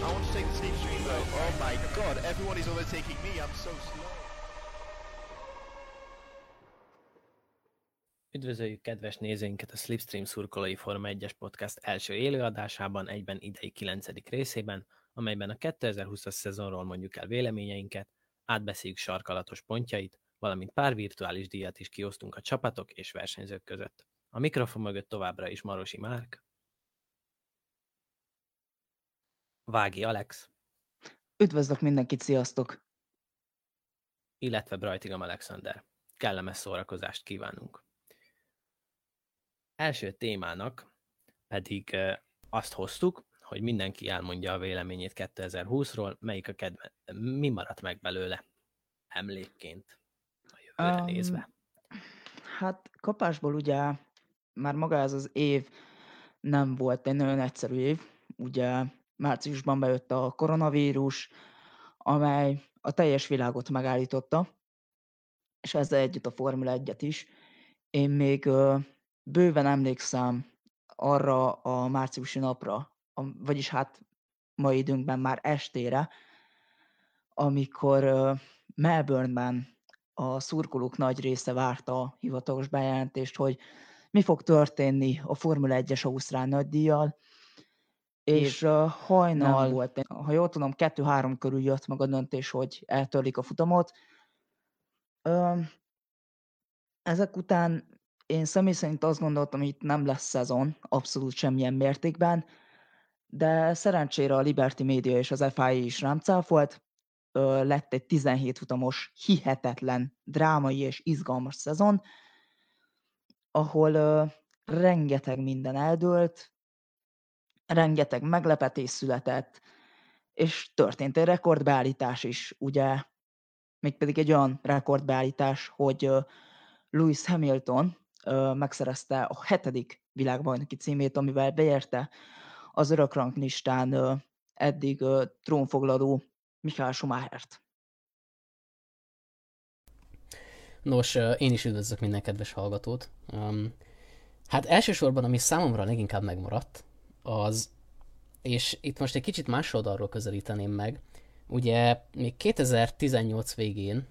I want to take the steep stream though. Oh my god, everyone is overtaking me, I'm so slow. Üdvözöljük kedves nézőinket a Slipstream szurkolói Forma 1-es podcast első élőadásában, egyben idei 9. részében, amelyben a 2020-as szezonról mondjuk el véleményeinket, átbeszéljük sarkalatos pontjait, valamint pár virtuális díjat is kiosztunk a csapatok és versenyzők között. A mikrofon mögött továbbra is Marosi Márk, Vági Alex. Üdvözlök mindenkit, sziasztok! Illetve Brajtigam Alexander. Kellemes szórakozást kívánunk. Első témának pedig azt hoztuk, hogy mindenki elmondja a véleményét 2020-ról, melyik a kedvenc, mi maradt meg belőle emlékként a jövőre nézve. Hát kapásból ugye már maga ez az év nem volt egy nagyon egyszerű év, ugye márciusban bejött a koronavírus, amely a teljes világot megállította, és ezzel együtt a Formula 1-et is. Én még bőven emlékszem arra a márciusi napra, vagyis hát mai időnkben már estére, amikor Melbourneben a szurkolók nagy része várta a hivatalos bejelentést, hogy mi fog történni a Formula 1-es Ausztrál nagydíjjal, és hajnal volt, ha jól tudom, 2-3 körül jött meg a döntés, hogy eltörlik a futamot. Ezek után én személy szerint azt gondoltam, hogy itt nem lesz szezon, abszolút semmilyen mértékben, de szerencsére a Liberty Media és az FIA is rám cáfolt, lett egy 17 futamos, hihetetlen, drámai és izgalmas szezon, ahol rengeteg minden eldőlt, rengeteg meglepetés született, és történt egy rekordbeállítás is, ugye, mégpedig egy olyan rekordbeállítás, hogy Lewis Hamilton megszerezte a 7. világbajnoki címét, amivel beérte az örök ranglistán eddig trónfoglaló Michael Schumachert. Nos, én is üdvözlök minden kedves hallgatót. Hát elsősorban, ami számomra leginkább megmaradt, az, és itt most egy kicsit más oldalról közelíteném meg, ugye még 2018 végén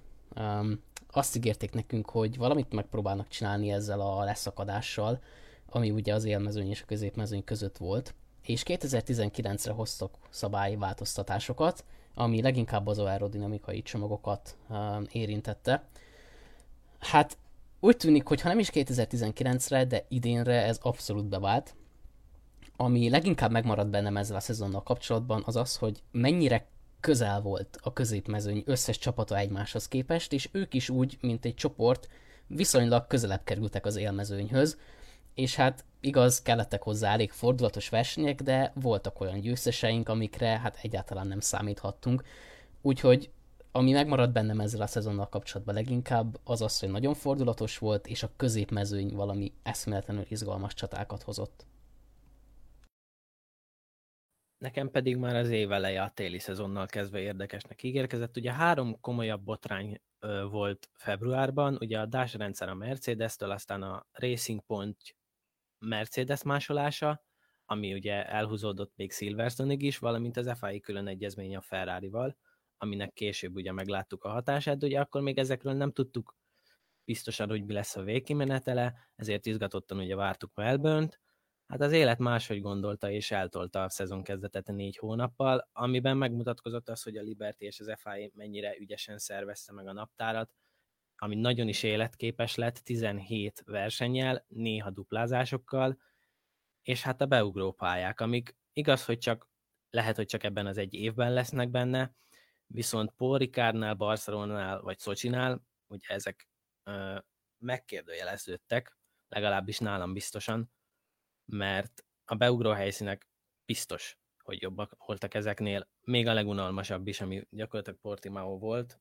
azt ígérték nekünk, hogy valamit megpróbálnak csinálni ezzel a leszakadással, ami ugye az élmezőny és a középmezőny között volt, és 2019-re hoztak szabályváltoztatásokat, ami leginkább az aerodinamikai csomagokat érintette. Hát úgy tűnik, hogy ha nem is 2019-re, de idénre ez abszolút bevált. Ami leginkább megmaradt bennem ezzel a szezonnal kapcsolatban, az az, hogy mennyire közel volt a középmezőny összes csapata egymáshoz képest, és ők is úgy, mint egy csoport, viszonylag közelebb kerültek az élmezőnyhöz, és hát igaz, kellettek hozzá elég fordulatos versenyek, de voltak olyan győzteseink, amikre hát egyáltalán nem számíthattunk. Úgyhogy ami megmaradt bennem ezzel a szezonnal kapcsolatban leginkább, az az, hogy nagyon fordulatos volt, és a középmezőny valami eszméletlenül izgalmas csatákat hozott. Nekem pedig már az év eleje a téli szezonnal kezdve érdekesnek ígérkezett. Ugye 3 komolyabb botrány volt februárban, ugye a DAS rendszer a Mercedes-től, aztán a Racing Point Mercedes másolása, ami ugye elhúzódott még Silverstone-ig is, valamint az FIA külön egyezmény a Ferrarival, aminek később ugye megláttuk a hatását, de ugye akkor még ezekről nem tudtuk biztosan, hogy mi lesz a végkimenetele, ezért izgatottan ugye vártuk Melbourne-t. Hát az élet máshogy gondolta és eltolta a szezon kezdetet 4 hónappal, amiben megmutatkozott az, hogy a Liberty és az FIA mennyire ügyesen szervezte meg a naptárat, ami nagyon is életképes lett, 17 versennyel, néha duplázásokkal, és hát a beugró pályák, amik igaz, hogy lehet, hogy csak ebben az egy évben lesznek benne, viszont Paul Ricardnál, Barcelonánál vagy Szocsinál, ugye ezek megkérdőjeleződtek, legalábbis nálam biztosan, mert a beugró helyszínek biztos, hogy jobbak voltak ezeknél, még a legunalmasabb is, ami gyakorlatilag Portimao volt,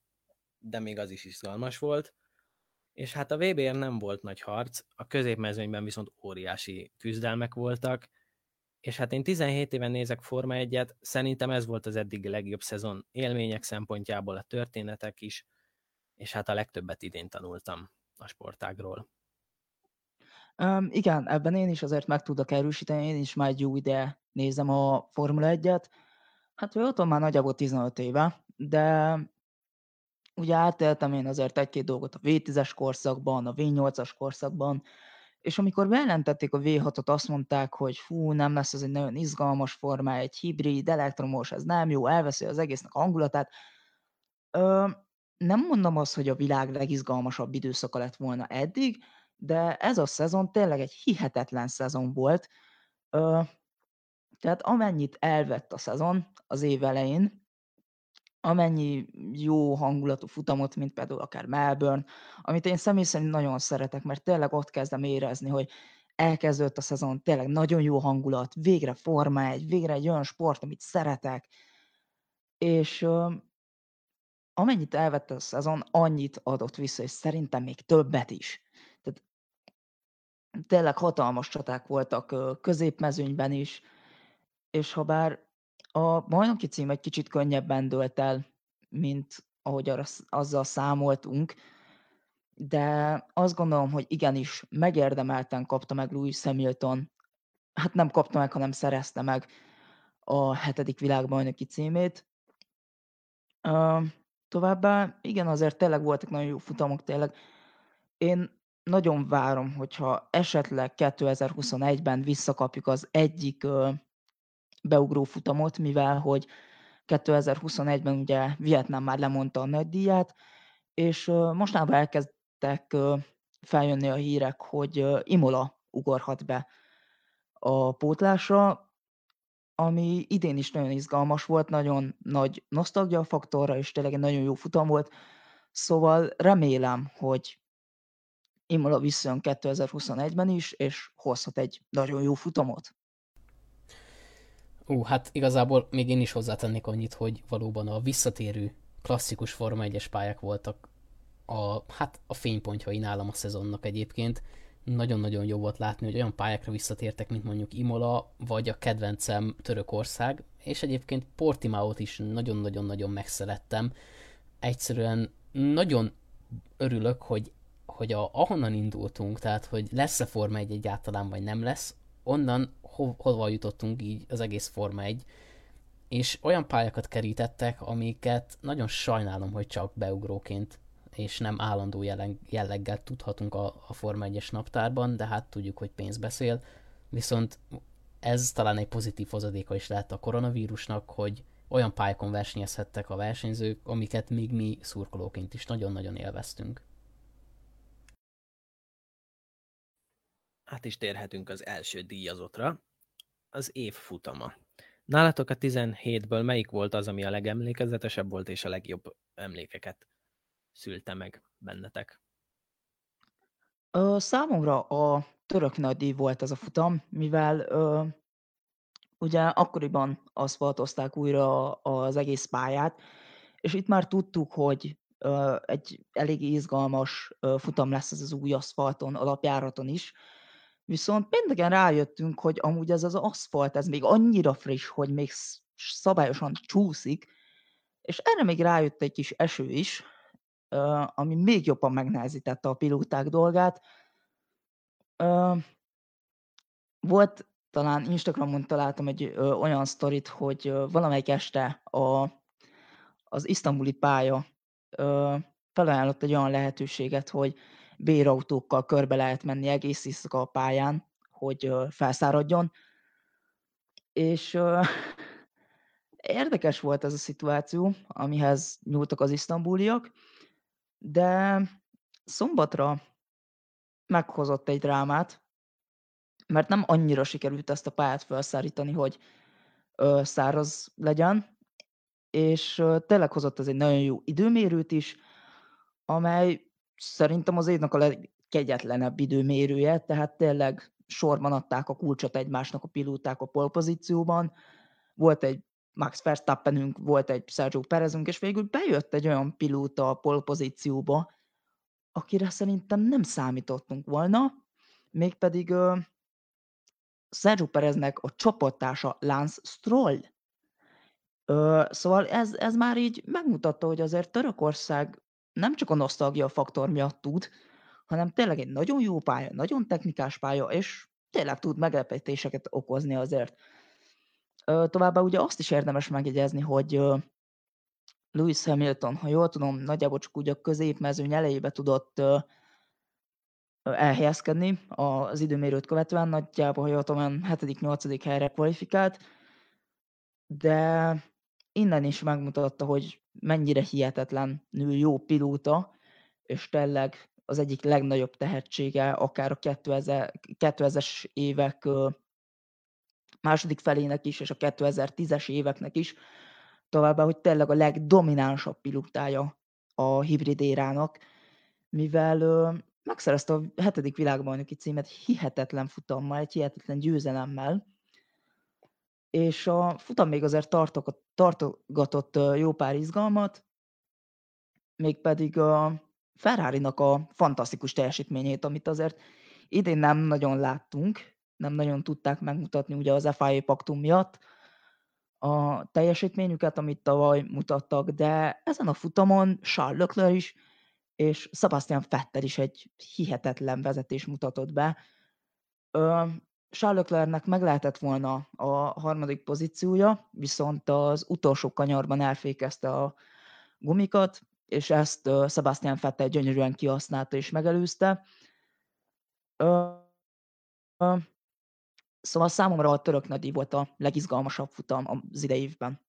de még az is izgalmas volt, és hát a VB-n nem volt nagy harc, a középmezőnyben viszont óriási küzdelmek voltak, és hát én 17 éven nézek Forma 1-et, szerintem ez volt az eddig legjobb szezon élmények szempontjából, a történetek is, és hát a legtöbbet idén tanultam a sportágról. Igen, ebben én is azért meg tudok erősíteni, én is már egy jó ide nézem a Formula 1-et. Hát ő otthon már nagyjából 15 éve, de ugye átéltem én azért egy-két dolgot a V10-es korszakban, a V8-as korszakban, és amikor bejelentették a V6-ot, azt mondták, hogy fú, nem lesz ez egy nagyon izgalmas formá, egy hibrid, elektromos, ez nem jó, elveszi az egésznek a hangulatát. Nem mondom azt, hogy a világ legizgalmasabb időszaka lett volna eddig, de ez a szezon tényleg egy hihetetlen szezon volt. Tehát amennyit elvett a szezon az év elején, amennyi jó hangulatú futamot, mint például akár Melbourne, amit én személy szerint nagyon szeretek, mert tényleg ott kezdem érezni, hogy elkezdődött a szezon, tényleg nagyon jó hangulat, végre Forma 1, végre egy olyan sport, amit szeretek, és amennyit elvett a szezon, annyit adott vissza, és szerintem még többet is. Tehát tényleg hatalmas csaták voltak középmezőnyben is, és ha bár a bajnoki cím egy kicsit könnyebben dőlt el, mint ahogy azzal számoltunk, de azt gondolom, hogy igenis megérdemelten kapta meg Lewis Hamilton, hát nem kapta meg, hanem szerezte meg a 7. világbajnoki címét. Továbbá, igen, azért tényleg voltak nagyon jó futamok, tényleg. Én nagyon várom, hogyha esetleg 2021-ben visszakapjuk az egyik beugró futamot, mivel hogy 2021-ben ugye Vietnám már lemondta a nagydíját, és mostanában elkezdtek feljönni a hírek, hogy Imola ugorhat be a pótlásra, ami idén is nagyon izgalmas volt, nagyon nagy nosztalgia faktorra, és tényleg egy nagyon jó futam volt, szóval remélem, hogy Imola visszajön 2021-ben is, és hozhat egy nagyon jó futamot. Hát igazából még én is hozzátennék annyit, hogy valóban a visszatérő klasszikus Forma 1-es pályák voltak a fénypontjai nálam a szezonnak egyébként. Nagyon-nagyon jó volt látni, hogy olyan pályákra visszatértek, mint mondjuk Imola, vagy a kedvencem Törökország, és egyébként Portimaót is nagyon-nagyon-nagyon megszerettem. Egyszerűen nagyon örülök, hogy ahonnan indultunk, tehát hogy lesz-e Forma 1 egyáltalán, vagy nem lesz, onnan hova jutottunk így az egész Forma 1, és olyan pályákat kerítettek, amiket nagyon sajnálom, hogy csak beugróként, és nem állandó jelleggel tudhatunk a Forma 1-es naptárban, de hát tudjuk, hogy pénz beszél, viszont ez talán egy pozitív hozadéka is lehet a koronavírusnak, hogy olyan pályákon versenyezhettek a versenyzők, amiket még mi szurkolóként is nagyon-nagyon élveztünk. Át is térhetünk az első díjazottra, az év futama. Nálatok a 17-ből melyik volt az, ami a legemlékezetesebb volt, és a legjobb emlékeket szülte meg bennetek? Számomra a török nagydíj volt ez a futam, mivel ugye akkoriban aszfaltozták újra az egész pályát, és itt már tudtuk, hogy egy elég izgalmas futam lesz ez az új aszfalton, alapjáraton is, viszont pénteken rájöttünk, hogy amúgy ez az aszfalt, ez még annyira friss, hogy még szabályosan csúszik, és erre még rájött egy kis eső is, ami még jobban megnehezítette a pilóták dolgát. Volt talán Instagramon találtam egy olyan sztorit, hogy valamelyik este az isztambuli pálya felajánlott egy olyan lehetőséget, hogy bérautókkal körbe lehet menni egész éjszaka a pályán, hogy felszáradjon. És érdekes volt ez a szituáció, amihez nyúltak az isztambuliak, de szombatra meghozott egy drámát, mert nem annyira sikerült ezt a pályát felszárítani, hogy száraz legyen, és tényleg hozott ez egy nagyon jó időmérőt is, amely szerintem az évnek a legkegyetlenebb időmérője, tehát tényleg sorban adták a kulcsot egymásnak a pilóták a polpozícióban. Volt egy Max Verstappenünk, volt egy Sergio Perezünk, és végül bejött egy olyan pilóta a polpozícióba, akire szerintem nem számítottunk volna, mégpedig Sergio Pereznek a csapattársa Lance Stroll. Szóval ez már így megmutatta, hogy azért Törökország nem csak a nosztalgia faktor miatt tud, hanem tényleg egy nagyon jó pálya, nagyon technikás pálya, és tényleg tud meglepetéseket okozni azért. Továbbá ugye azt is érdemes megjegyezni, hogy Lewis Hamilton, ha jól tudom, nagyjából csak úgy a középmezőny elejébe tudott elhelyezkedni az időmérőt követően, nagyjából, ha jól tudom, 7.-8. helyre kvalifikált, de innen is megmutatta, hogy mennyire hihetetlenül jó pilóta, és tényleg az egyik legnagyobb tehetsége akár a 2000-es évek második felének is, és a 2010-es éveknek is, továbbá, hogy tényleg a legdominánsabb pilótája a hibrid érának, mivel megszerezte a 7. világbajnoki címet hihetetlen futammal, egy hihetetlen győzelemmel, és a futam még azért tartogatott jó pár izgalmat, mégpedig a Ferrarinak a fantasztikus teljesítményét, amit azért idén nem nagyon láttunk, nem nagyon tudták megmutatni ugye az FIA paktum miatt a teljesítményüket, amit tavaly mutattak, de ezen a futamon Charles Leclerc is, és Sebastian Vettel is egy hihetetlen vezetés mutatott be. Charles Leclercnek meg lehetett volna a 3. pozíciója, viszont az utolsó kanyarban elfékezte a gumikat, és ezt Sebastian Vettel gyönyörűen kihasználta és megelőzte. Szóval számomra a török nagydíj volt a legizgalmasabb futam az idei évben.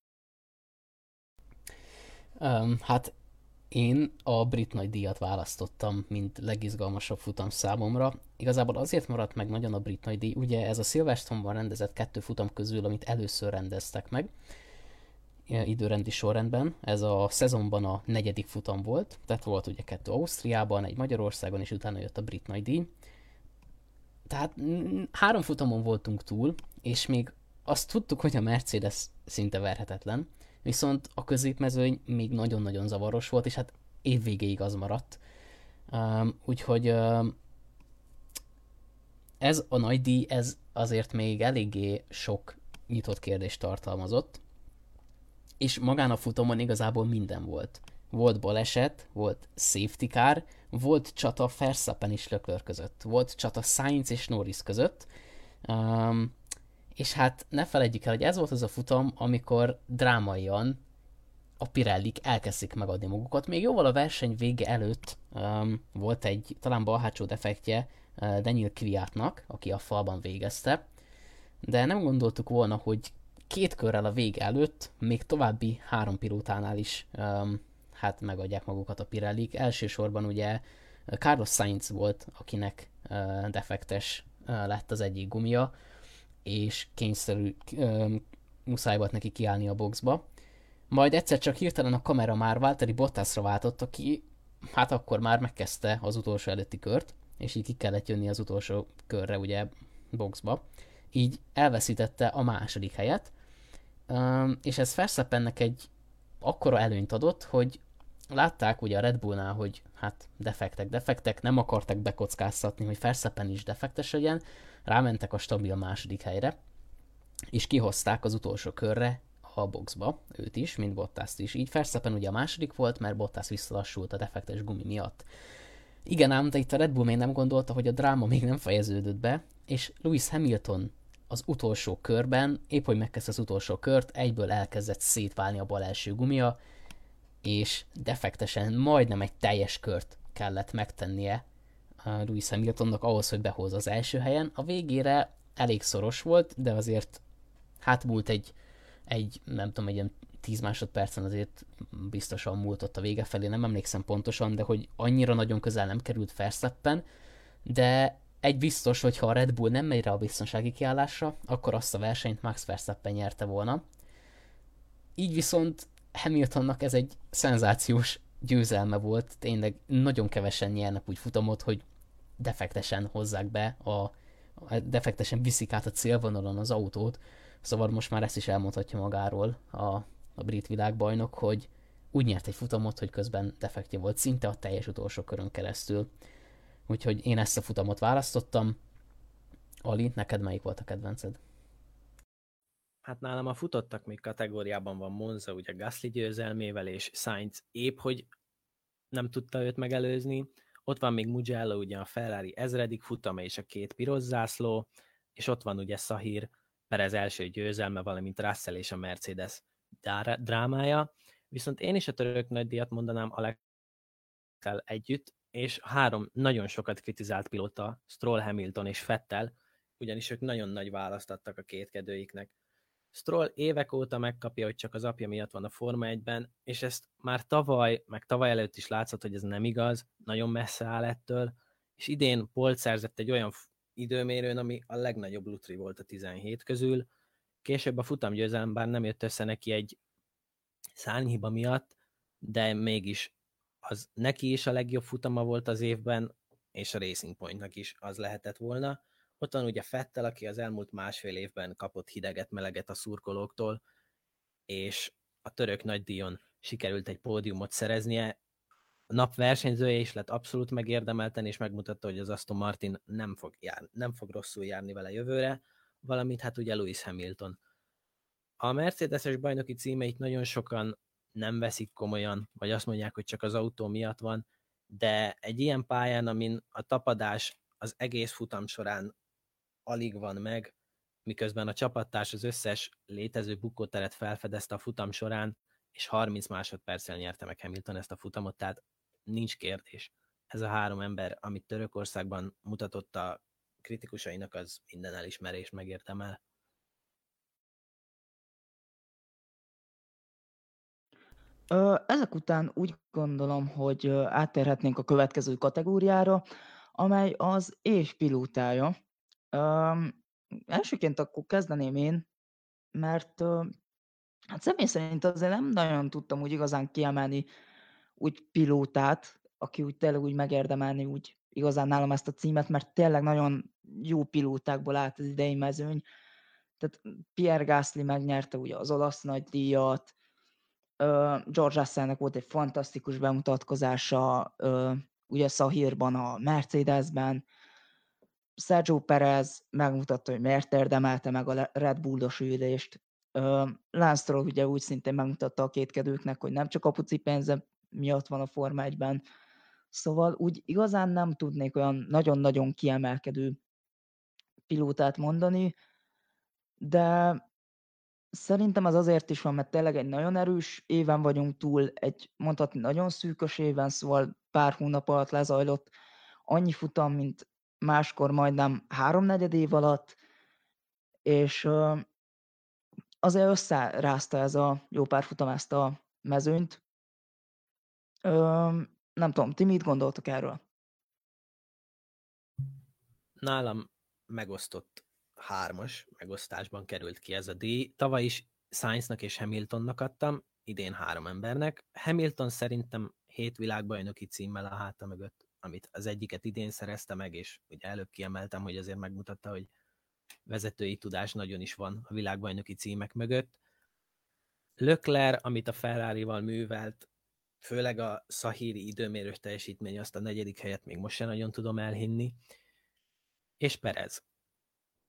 Hát én a brit nagydíjat választottam, mint legizgalmasabb futam számomra. Igazából azért maradt meg nagyon a brit nagydíj, ugye ez a Silverstone-ban rendezett 2 futam közül, amit először rendeztek meg, időrendi sorrendben. Ez a szezonban a 4. futam volt, tehát volt ugye 2 Ausztriában, 1 Magyarországon, és utána jött a brit nagydíj. Tehát 3 futamon voltunk túl, és még azt tudtuk, hogy a Mercedes szinte verhetetlen, viszont a középmezőny még nagyon-nagyon zavaros volt, és hát évvégéig az maradt. Úgyhogy ez a nagy díj, ez azért még eléggé sok nyitott kérdést tartalmazott, és magán a futamon igazából minden volt. Volt baleset, volt safety car, volt csata Verstappen és Leclerc között, volt csata Sainz és Norris között, és hát ne felejtjük el, hogy ez volt az a futam, amikor drámaian a Pirellik elkezdik megadni magukat. Még jóval a verseny vége előtt volt egy talán balhátsó defektje Daniil Kvyatnak, aki a falban végezte, de nem gondoltuk volna, hogy 2 körrel a vége előtt még további 3 pilótánál is hát megadják magukat a Pirellik. Elsősorban ugye Carlos Sainz volt, akinek defektes lett az egyik gumia, és muszáj volt neki kiállni a boxba. Majd egyszer csak hirtelen a kamera már Valtteri Bottasra váltott, aki hát akkor már megkezdte az utolsó előtti kört, és így ki kellett jönni az utolsó körre ugye boxba. Így elveszítette a második helyet, és ez Verstappennek egy akkora előnyt adott, hogy látták ugye a Red Bullnál, hogy hát defektek, nem akartak bekockáztatni, hogy Verstappen is defektes legyen, rámentek a stabil második helyre, és kihozták az utolsó körre a boxba, őt is, mint Bottaszt is. Így Verstappen ugye a második volt, mert Bottas visszalassult a defektes gumi miatt. Igen ám, de itt a Red Bull még nem gondolta, hogy a dráma még nem fejeződött be, és Lewis Hamilton az utolsó körben, épp hogy megkezdte az utolsó kört, egyből elkezdett szétválni a bal első gumia, és defektesen majdnem egy teljes kört kellett megtennie Lewis Hamiltonnak ahhoz, hogy behozza az első helyen. A végére elég szoros volt, de azért hát múlt egy nem tudom, egy 10 másodpercen azért biztosan múlt ott a vége felé, nem emlékszem pontosan, de hogy annyira nagyon közel nem került Verstappen, de egy biztos, hogy ha a Red Bull nem megy rá a biztonsági kiállásra, akkor azt a versenyt Max Verstappen nyerte volna. Így viszont Hamiltonnak ez egy szenzációs győzelme volt, tényleg nagyon kevesen nyernek úgy futamot, hogy defektesen hozzák be, defektesen viszik át a célvonalon az autót, szóval most már ezt is elmondhatja magáról a brit világbajnok, hogy úgy nyert egy futamot, hogy közben defektje volt szinte a teljes utolsó körön keresztül. Úgyhogy én ezt a futamot választottam. Ali, neked melyik volt a kedvenced? Hát nálam a futottak még kategóriában van Monza, ugye Gasly győzelmével, és Sainz épp, hogy nem tudta őt megelőzni. Ott van még Mugello, ugye a Ferrari 10. futama és a 2 piros zászló, és ott van ugye Sakhir Perez első győzelme, valamint Russell és a Mercedes drámája, viszont én is a török nagydíjat mondanám Alexel együtt, és három nagyon sokat kritizált pilóta, Stroll, Hamilton és Vettel, ugyanis ők nagyon nagy választ adtak a kétkedőiknek. Stroll évek óta megkapja, hogy csak az apja miatt van a Forma 1-ben, és ezt már tavaly, meg tavaly előtt is látszott, hogy ez nem igaz, nagyon messze áll ettől, és idén polt szerzett egy olyan időmérőn, ami a legnagyobb lutri volt a 17 közül. Később a futamgyőzelem bár nem jött össze neki egy szárnyhiba miatt, de mégis az neki is a legjobb futama volt az évben, és a Racing Pointnak is az lehetett volna. Ott van ugye Vettel, aki az elmúlt másfél évben kapott hideget-meleget a szurkolóktól, és a török nagydíjon sikerült egy pódiumot szereznie. A nap versenyzője is lett abszolút megérdemelten, és megmutatta, hogy az Aston Martin nem fog rosszul járni vele jövőre, valamint hát ugye Lewis Hamilton. A Mercedes-es bajnoki címeit nagyon sokan nem veszik komolyan, vagy azt mondják, hogy csak az autó miatt van, de egy ilyen pályán, amin a tapadás az egész futam során alig van meg, miközben a csapattárs az összes létező bukóteret felfedezte a futam során, és 30 másodperccel nyerte meg Hamilton ezt a futamot, tehát nincs kérdés. Ez a három ember, amit Törökországban mutatott a kritikusainak, az minden elismerés, megértem el. Ezek után úgy gondolom, hogy áttérhetnénk a következő kategóriára, amely az és pilótája. Elsőként akkor kezdeném én, mert hát személy szerint azért nem nagyon tudtam úgy igazán kiemelni úgy pilótát, aki úgy tényleg úgy megérdemelni úgy igazán nálam ezt a címet, mert tényleg nagyon jó pilótákból állt az idei mezőny. Tehát Pierre Gasly megnyerte ugye az olasz nagydíjat, George Russellnek volt egy fantasztikus bemutatkozása, ugye Sakhirban, a Mercedesben, Sergio Perez megmutatta, hogy miért érdemelte meg a Red Bullos ülést. Lance Stroll ugye úgy szintén megmutatta a kétkedőknek, hogy nem csak a puci pénze miatt van a Forma 1-ben. Szóval úgy igazán nem tudnék olyan nagyon-nagyon kiemelkedő pilótát mondani, de szerintem ez azért is van, mert tényleg egy nagyon erős éven vagyunk túl, egy mondhatni nagyon szűkös éven, szóval pár hónap alatt lezajlott annyi futam, mint máskor majdnem 3-4 év alatt, és azért összerázta ez a jó pár futam ezt a mezőnyt. Nem tudom, ti mit gondoltok erről? Nálam megosztott 3-as megosztásban került ki ez a díj. Tavaly is Sainznak és Hamiltonnak adtam, idén 3 embernek. Hamilton szerintem 7 világbajnoki címmel a háta mögött, amit az egyiket idén szerezte meg, és ugye előbb kiemeltem, hogy azért megmutatta, hogy vezetői tudás nagyon is van a világbajnoki címek mögött. Leclerc, amit a Ferrarival művelt, főleg a szahíri időmérős teljesítmény, azt a 4. helyet még most sem nagyon tudom elhinni, és Perez.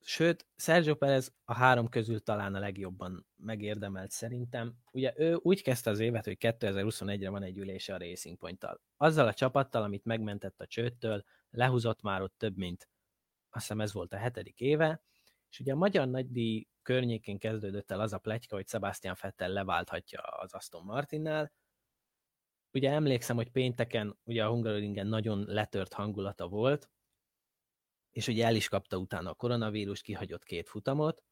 Sőt, Sergio Perez a 3 közül talán a legjobban megérdemelt szerintem. Ugye ő úgy kezdte az évet, hogy 2021-re van egy ülése a Racing Pointtal. Azzal a csapattal, amit megmentett a csődtől, lehúzott már ott több, mint azt hiszem ez volt a 7. éve, és ugye a magyar nagydíj környékén kezdődött el az a pletyka, hogy Sebastian Vettel leválthatja az Aston Martinnál. Ugye emlékszem, hogy pénteken ugye a Hungaroringen nagyon letört hangulata volt, és ugye el is kapta utána a koronavírust, kihagyott 2 futamot,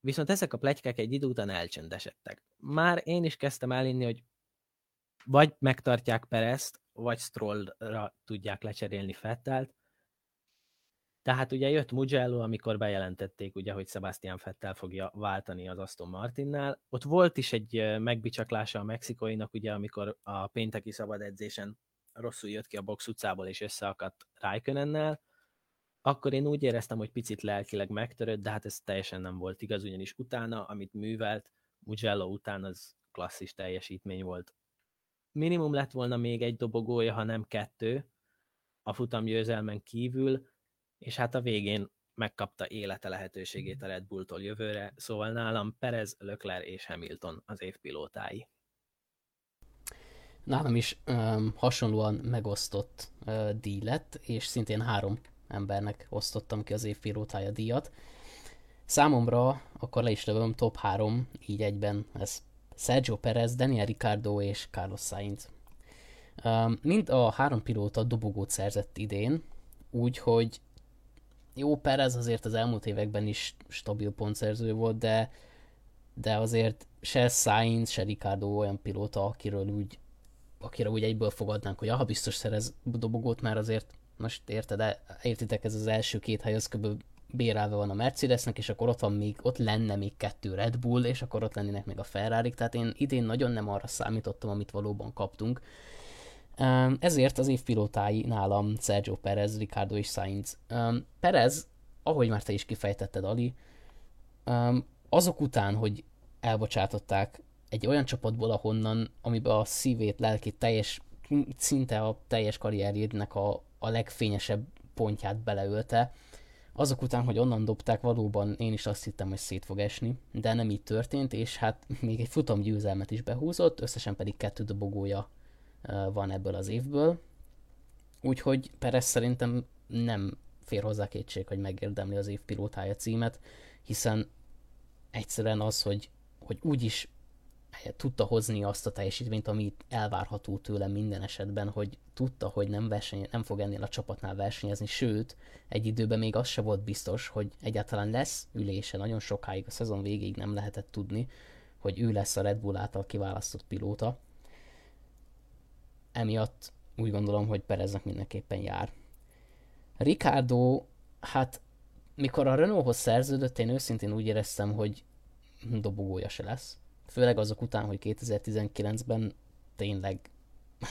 viszont ezek a pletykák egy idő után elcsendesedtek. Már én is kezdtem elinni, hogy vagy megtartják Perezt, vagy Strollra tudják lecserélni Vettelt. Tehát ugye jött Mugello, amikor bejelentették, ugye, hogy Sebastian Vettel fogja váltani az Aston Martinnál. Ott volt is egy megbicsaklása a mexikóinak, ugye, amikor a pénteki szabad edzésen rosszul jött ki a box utcából, és összeakadt Räikkönennel. Akkor én úgy éreztem, hogy picit lelkileg megtörött, de hát ez teljesen nem volt igaz, ugyanis utána, amit művelt, Mugello után az klasszis teljesítmény volt. Minimum lett volna még egy dobogója, ha nem 2, a futamgyőzelmen kívül, és hát a végén megkapta élete lehetőségét a Red Bulltól jövőre, szóval nálam Perez, Leclerc és Hamilton az évpilótái. Nálam is hasonlóan megosztott díj lett, és szintén 3 embernek osztottam ki az évpilótája díjat. Számomra, akkor le is lövöm, top 3, így egyben, ez Sergio Perez, Daniel Ricciardo és Carlos Sainz. Mind a három pilóta dobogót szerzett idén, úgyhogy jó, Perez azért az elmúlt években is stabil pontszerző volt, de azért se Sainz, se Ricciardo olyan pilóta, akire úgy egyből fogadnánk, hogy aha, biztos szerez dobogót, mert azért most értitek, ez az első két hely, az kb. Bérelve van a Mercedesnek, és akkor ott lenne még 2 Red Bull, és akkor ott lennének még a Ferrari, tehát én idén nagyon nem arra számítottam, amit valóban kaptunk. Ezért az év pilótái nálam Sergio Perez, Ricciardo és Sainz. Perez, ahogy már te is kifejtetted, Ali, azok után, hogy elbocsátották egy olyan csapatból, ahonnan, amiben a szívét, lelkét szinte a teljes karrierjének a legfényesebb pontját beleölte, azok után, hogy onnan dobták, valóban én is azt hittem, hogy szét fog esni, de nem így történt, és hát még egy futamgyőzelmet is behúzott, összesen pedig 2 dobogója van ebből az évből. Úgyhogy Perez szerintem nem fér hozzá kétség, hogy megérdemli az év pilótája címet, hiszen egyszerűen az, hogy úgyis tudta hozni azt a teljesítményt, amit elvárható tőle minden esetben, hogy tudta, hogy nem fog ennél a csapatnál versenyezni, sőt, egy időben még az se volt biztos, hogy egyáltalán lesz ülése, nagyon sokáig, a szezon végéig nem lehetett tudni, hogy ő lesz a Red Bull által kiválasztott pilóta. Emiatt úgy gondolom, hogy Pereznek mindenképpen jár. Ricciardo, hát mikor a Renaulthoz szerződött, én őszintén úgy éreztem, hogy dobogója se lesz. Főleg azok után, hogy 2019-ben tényleg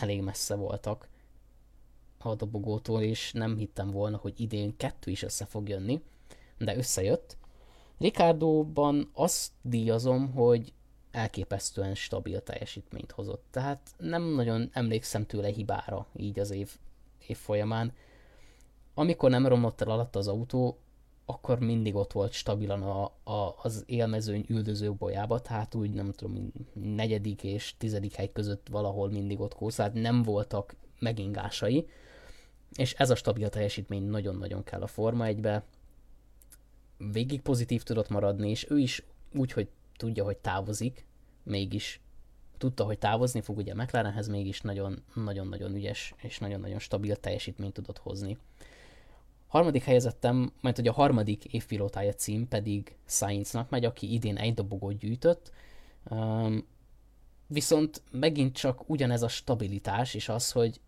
elég messze voltak a dobogótól, és nem hittem volna, hogy idén 2 is össze fog jönni, de összejött. Ricciardoban azt díjazom, hogy elképesztően stabil teljesítményt hozott, tehát nem nagyon emlékszem tőle hibára így az év folyamán. Amikor nem romlott el alatt az autó, akkor mindig ott volt stabilan az élmezőny üldöző bolyába, tehát úgy nem tudom, 4. és 10. hely között valahol mindig ott kószált, nem voltak megingásai, és ez a stabil teljesítmény nagyon-nagyon kell a Forma 1-be. Végig pozitív tudott maradni, és ő is úgy, hogy tudja, hogy távozik, mégis tudta, hogy távozni fog, ugye McLarenhez, mégis nagyon-nagyon ügyes, és nagyon-nagyon stabil teljesítményt tudott hozni. Harmadik helyezettem, majd hogy a harmadik évpilótája cím pedig Sainznak megy, aki idén egy dobogót gyűjtött, viszont megint csak ugyanez a stabilitás, és az, hogy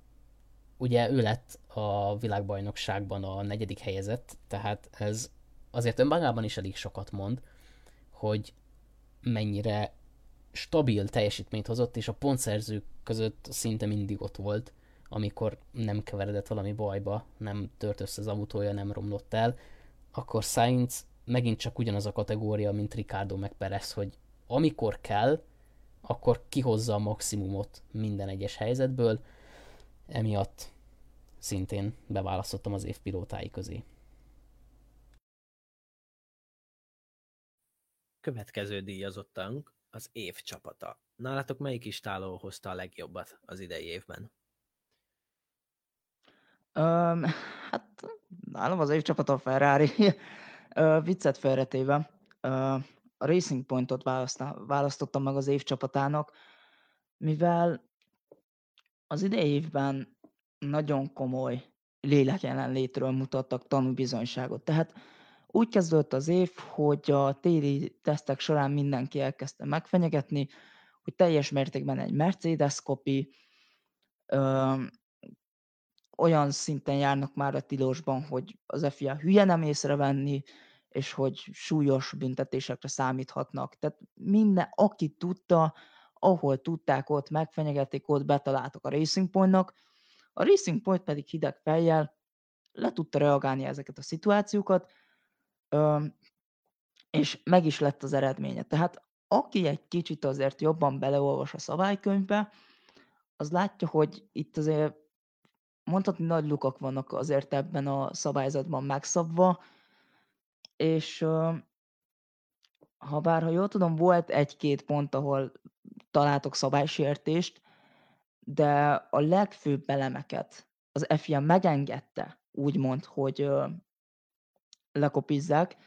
ugye ő lett a világbajnokságban a 4. helyezett, tehát ez azért önmagában is elég sokat mond, hogy mennyire stabil teljesítményt hozott, és a pontszerzők között szinte mindig ott volt, amikor nem keveredett valami bajba, nem tört össze az autója, nem romlott el, akkor Sainz megint csak ugyanaz a kategória, mint Ricciardo meg Perez, hogy amikor kell, akkor kihozza a maximumot minden egyes helyzetből, emiatt szintén beválasztottam az év pilótái közé. Következő díjazottunk az év csapata. Nálatok melyik istáló hozta a legjobbat az idei évben? Hát nálam az év csapata a Ferrari, viccet félretéve. A Racing Pointot választottam meg az év csapatának, mivel az idei évben nagyon komoly lélekjelenlétről mutattak tanúbizonyságot. Tehát úgy kezdődött az év, hogy a téli tesztek során mindenki elkezdte megfenyegetni, hogy teljes mértékben egy Mercedes kopi, olyan szinten járnak már a tilosban, hogy az FIA hülye nem észrevenni, és hogy súlyos büntetésekre számíthatnak. Tehát minden, aki tudta, ahol tudták, ott megfenyegették, ott betaláltak a Racing Pointnak. A Racing Point pedig hideg fejjel le tudta reagálni ezeket a szituációkat, és meg is lett az eredménye. Tehát aki egy kicsit azért jobban beleolvas a szabálykönyvbe, az látja, hogy itt azért mondhatni nagy lukak vannak azért ebben a szabályzatban megszabva, és ha jól tudom, volt 1-2 pont, ahol találtok szabálysértést, de a legfőbb elemeket az FIA megengedte, úgymond, hogy lekopizzák,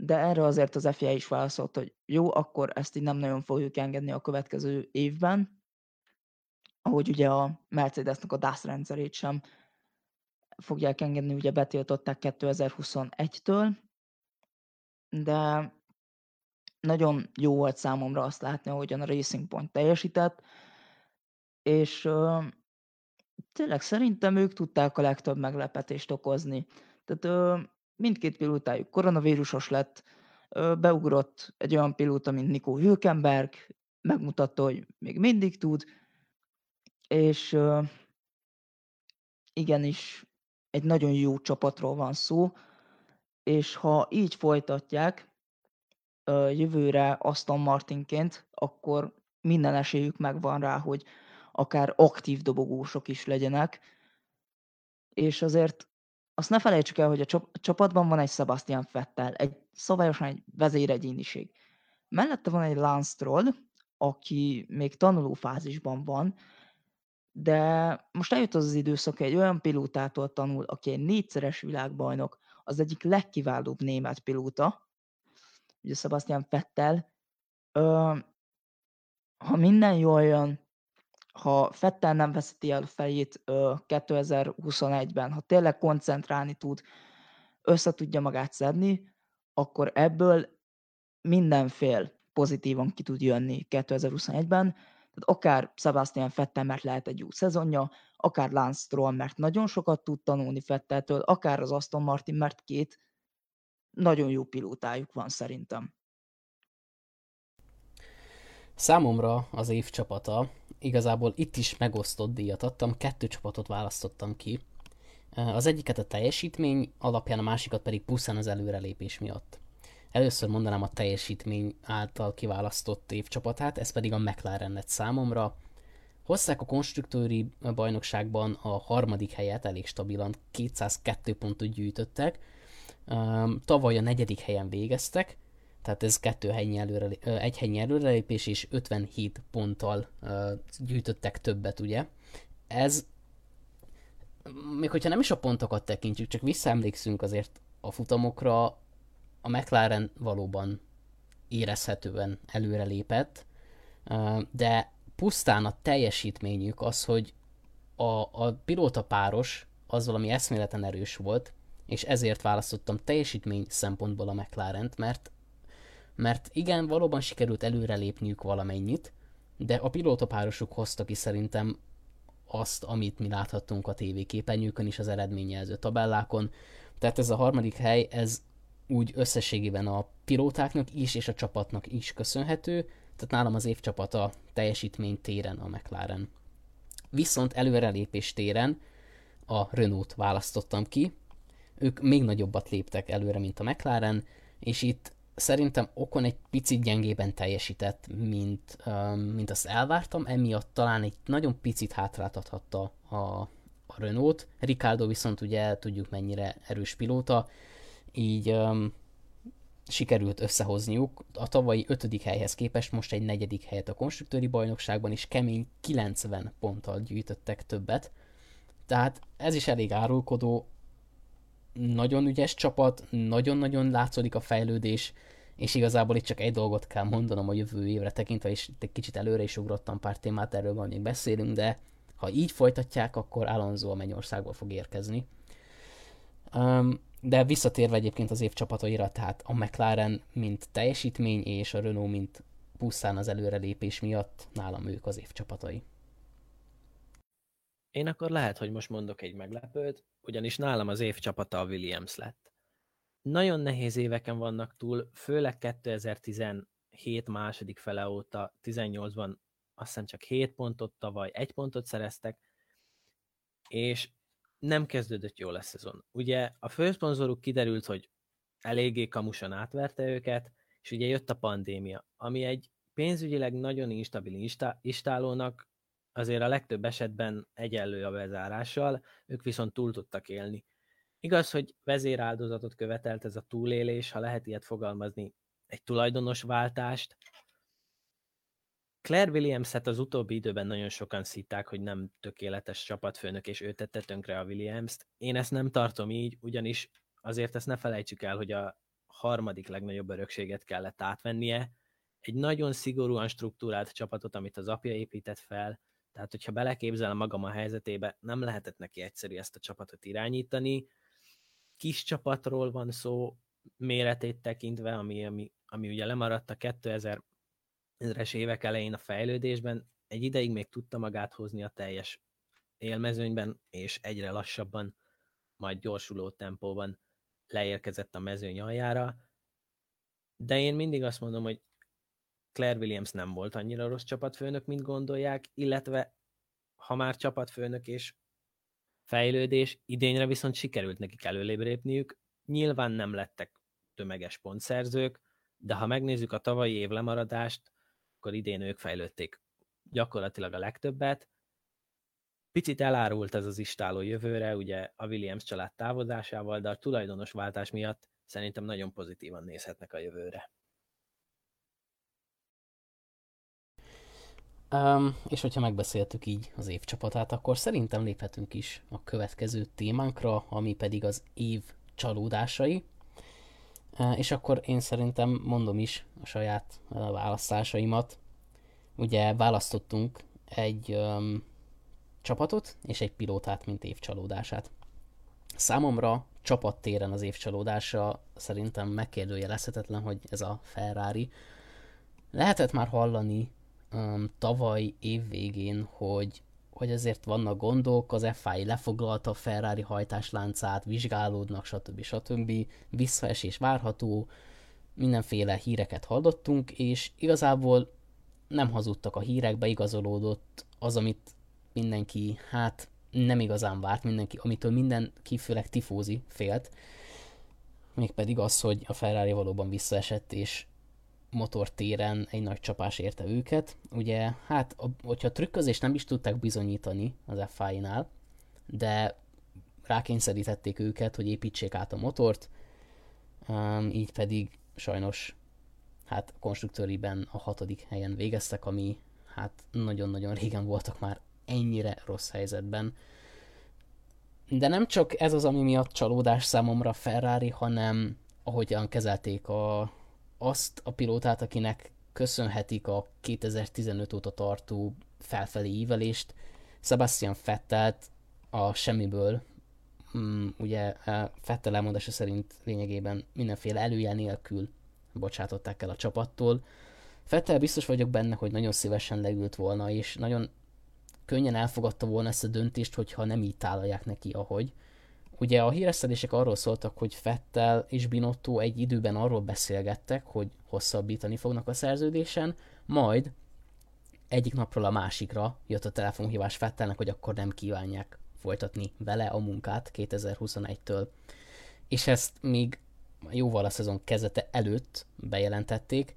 de erre azért az FIA is válaszolt, hogy jó, akkor ezt így nem nagyon fogjuk engedni a következő évben, ahogy ugye a Mercedesnek a DAS rendszerét sem fogják engedni, ugye betiltották 2021-től, de nagyon jó volt számomra azt látni, ahogyan a Racing Point teljesített, és tényleg szerintem ők tudták a legtöbb meglepetést okozni. Tehát mindkét pilótájuk koronavírusos lett, beugrott egy olyan pilóta, mint Nico Hülkenberg, megmutatta, hogy még mindig tud, és igenis egy nagyon jó csapatról van szó, és ha így folytatják jövőre Aston Martinként, akkor minden esélyük megvan rá, hogy akár aktív dobogósok is legyenek, és azért azt ne felejtsük el, hogy a csapatban van egy Sebastian Vettel, szabályosan egy vezéregyéniség. Mellette van egy Lance Stroll, aki még tanuló fázisban van, de most eljött az az időszak, egy olyan pilótától tanul, aki egy 4-szeres világbajnok, az egyik legkiválóbb német pilóta, ugye Sebastian Vettel. Ha minden jól jön, ha Vettel nem veszíti el fejét 2021-ben, ha tényleg koncentrálni tud, össze tudja magát szedni, akkor ebből mindenfél pozitívan ki tud jönni 2021-ben. Tehát akár Sebastian Vettel, mert lehet egy jó szezonja, akár Lance Stroll, mert nagyon sokat tud tanulni Vetteltől, akár az Aston Martin, mert két nagyon jó pilótájuk van szerintem. Számomra az év csapata, igazából itt is megosztott díjat adtam, 2 csapatot választottam ki. Az egyiket a teljesítmény alapján, a másikat pedig pusztán az előrelépés miatt. Először mondanám a teljesítmény által kiválasztott év csapatát, ez pedig a McLaren lett számomra. Hozták a konstruktőri bajnokságban a 3. helyet, elég stabilan, 202 pontot gyűjtöttek. Tavaly a 4. helyen végeztek, tehát ez 1 helynyi előrelépés, és 57 ponttal gyűjtöttek többet, ugye. Ez, még hogyha nem is a pontokat tekintjük, csak visszaemlékszünk azért a futamokra, a McLaren valóban érezhetően előrelépett, de pusztán a teljesítményük az, hogy a pilóta páros az valami eszméleten erős volt, és ezért választottam teljesítmény szempontból a McLarent, mert igen, valóban sikerült előrelépniük valamennyit, de a pilótapárosuk hozta ki szerintem azt, amit mi láthattunk a tévéképernyőkön is, az eredményjelző tabellákon. Tehát ez a 3. hely, ez úgy összességében a pilótáknak is és a csapatnak is köszönhető, tehát nálam az évcsapata teljesítmény téren a McLaren. Viszont előrelépés téren a Renault választottam ki, ők még nagyobbat léptek előre, mint a McLaren, és itt szerintem Okon egy picit gyengében teljesített, mint azt elvártam, emiatt talán egy nagyon picit hátráltathatta a Renault-t. Ricciardo viszont ugye tudjuk mennyire erős pilóta, így sikerült összehozniuk. A tavalyi 5. helyhez képest most egy 4. helyet a konstruktőri bajnokságban, és kemény 90 ponttal gyűjtöttek többet. Tehát ez is elég árulkodó, nagyon ügyes csapat, nagyon-nagyon látszódik a fejlődés, és igazából itt csak egy dolgot kell mondanom a jövő évre tekintve, és egy kicsit előre is ugrottam pár témát, erről van még beszélünk, de ha így folytatják, akkor Alonso a Mennyországból fog érkezni. De visszatérve egyébként az év csapataira, tehát a McLaren mint teljesítmény, és a Renault mint pusztán az előrelépés miatt, nálam ők az év csapatai. Én akkor lehet, hogy most mondok egy meglepőt, ugyanis nálam az évcsapata a Williams lett. Nagyon nehéz éveken vannak túl, főleg 2017 második fele óta, 18-ban azt hiszem csak 7 pontot, tavaly 1 pontot szereztek, és nem kezdődött jól a szezon. Ugye a főszponzoruk kiderült, hogy eléggé kamusan átverte őket, és ugye jött a pandémia, ami egy pénzügyileg nagyon instabil istálónak, azért a legtöbb esetben egyenlő a bezárással, ők viszont túl tudtak élni. Igaz, hogy vezéráldozatot követelt ez a túlélés, ha lehet ilyet fogalmazni, egy tulajdonosváltást. Claire Williams-et az utóbbi időben nagyon sokan szitták, hogy nem tökéletes csapatfőnök, és ő tette tönkre a Williams-t. Én ezt nem tartom így, ugyanis azért ezt ne felejtsük el, hogy a harmadik legnagyobb örökséget kellett átvennie, egy nagyon szigorúan struktúrált csapatot, amit az apja épített fel, tehát hogyha beleképzelem magam a helyzetébe, nem lehetett neki egyszerű ezt a csapatot irányítani. Kis csapatról van szó, méretét tekintve, ami ugye lemaradt a 2000-es évek elején a fejlődésben, egy ideig még tudta magát hozni a teljes élmezőnyben, és egyre lassabban, majd gyorsuló tempóban leérkezett a mezőny aljára. De én mindig azt mondom, hogy Claire Williams nem volt annyira rossz csapatfőnök, mint gondolják, illetve ha már csapatfőnök és fejlődés, idénre viszont sikerült nekik előrébb lépniük. Nyilván nem lettek tömeges pontszerzők, de ha megnézzük a tavalyi év lemaradást, akkor idén ők fejlődték gyakorlatilag a legtöbbet. Picit elárult ez az istáló jövőre, ugye a Williams család távozásával, de a tulajdonosváltás miatt szerintem nagyon pozitívan nézhetnek a jövőre. És hogyha megbeszéltük így az év csapatát, akkor szerintem léphetünk is a következő témánkra, ami pedig az év csalódásai. És akkor én szerintem mondom is a saját választásaimat. Ugye választottunk egy csapatot és egy pilótát, mint évcsalódását. Számomra csapattéren az évcsalódása szerintem megkérdőjelezhetetlen, hogy ez a Ferrari. Lehetett már hallani tavaly év végén, hogy azért vannak gondok, az FIA lefoglalta a Ferrari hajtásláncát, vizsgálódnak, stb. Visszaesés várható, mindenféle híreket hallottunk, és igazából nem hazudtak a hírekbe, igazolódott az, amit mindenki nem igazán várt, amitől mindenki, főleg tifózi félt, mégpedig az, hogy a Ferrari valóban visszaesett, és motortéren egy nagy csapás érte őket. Ugye, hogyha trükközést nem is tudták bizonyítani az FIA-nál, de rákényszerítették őket, hogy építsék át a motort, így pedig sajnos konstruktőriben a 6. helyen végeztek, ami nagyon-nagyon régen voltak már ennyire rossz helyzetben. De nem csak ez az, ami miatt csalódás számomra Ferrari, hanem ahogyan kezelték azt a pilótát, akinek köszönhetik a 2015 óta tartó felfelé ívelést, Sebastian Vettelt a semmiből, ugye Vettel elmondása szerint lényegében mindenféle előjel nélkül bocsátották el a csapattól. Vettel biztos vagyok benne, hogy nagyon szívesen leült volna, és nagyon könnyen elfogadta volna ezt a döntést, hogyha nem így tálalják neki, ahogy. Ugye a híresztelések arról szóltak, hogy Vettel és Binotto egy időben arról beszélgettek, hogy hosszabbítani fognak a szerződésen, majd egyik napról a másikra jött a telefonhívás Vettelnek, hogy akkor nem kívánják folytatni vele a munkát 2021-től. És ezt még jóval a szezon kezdete előtt bejelentették.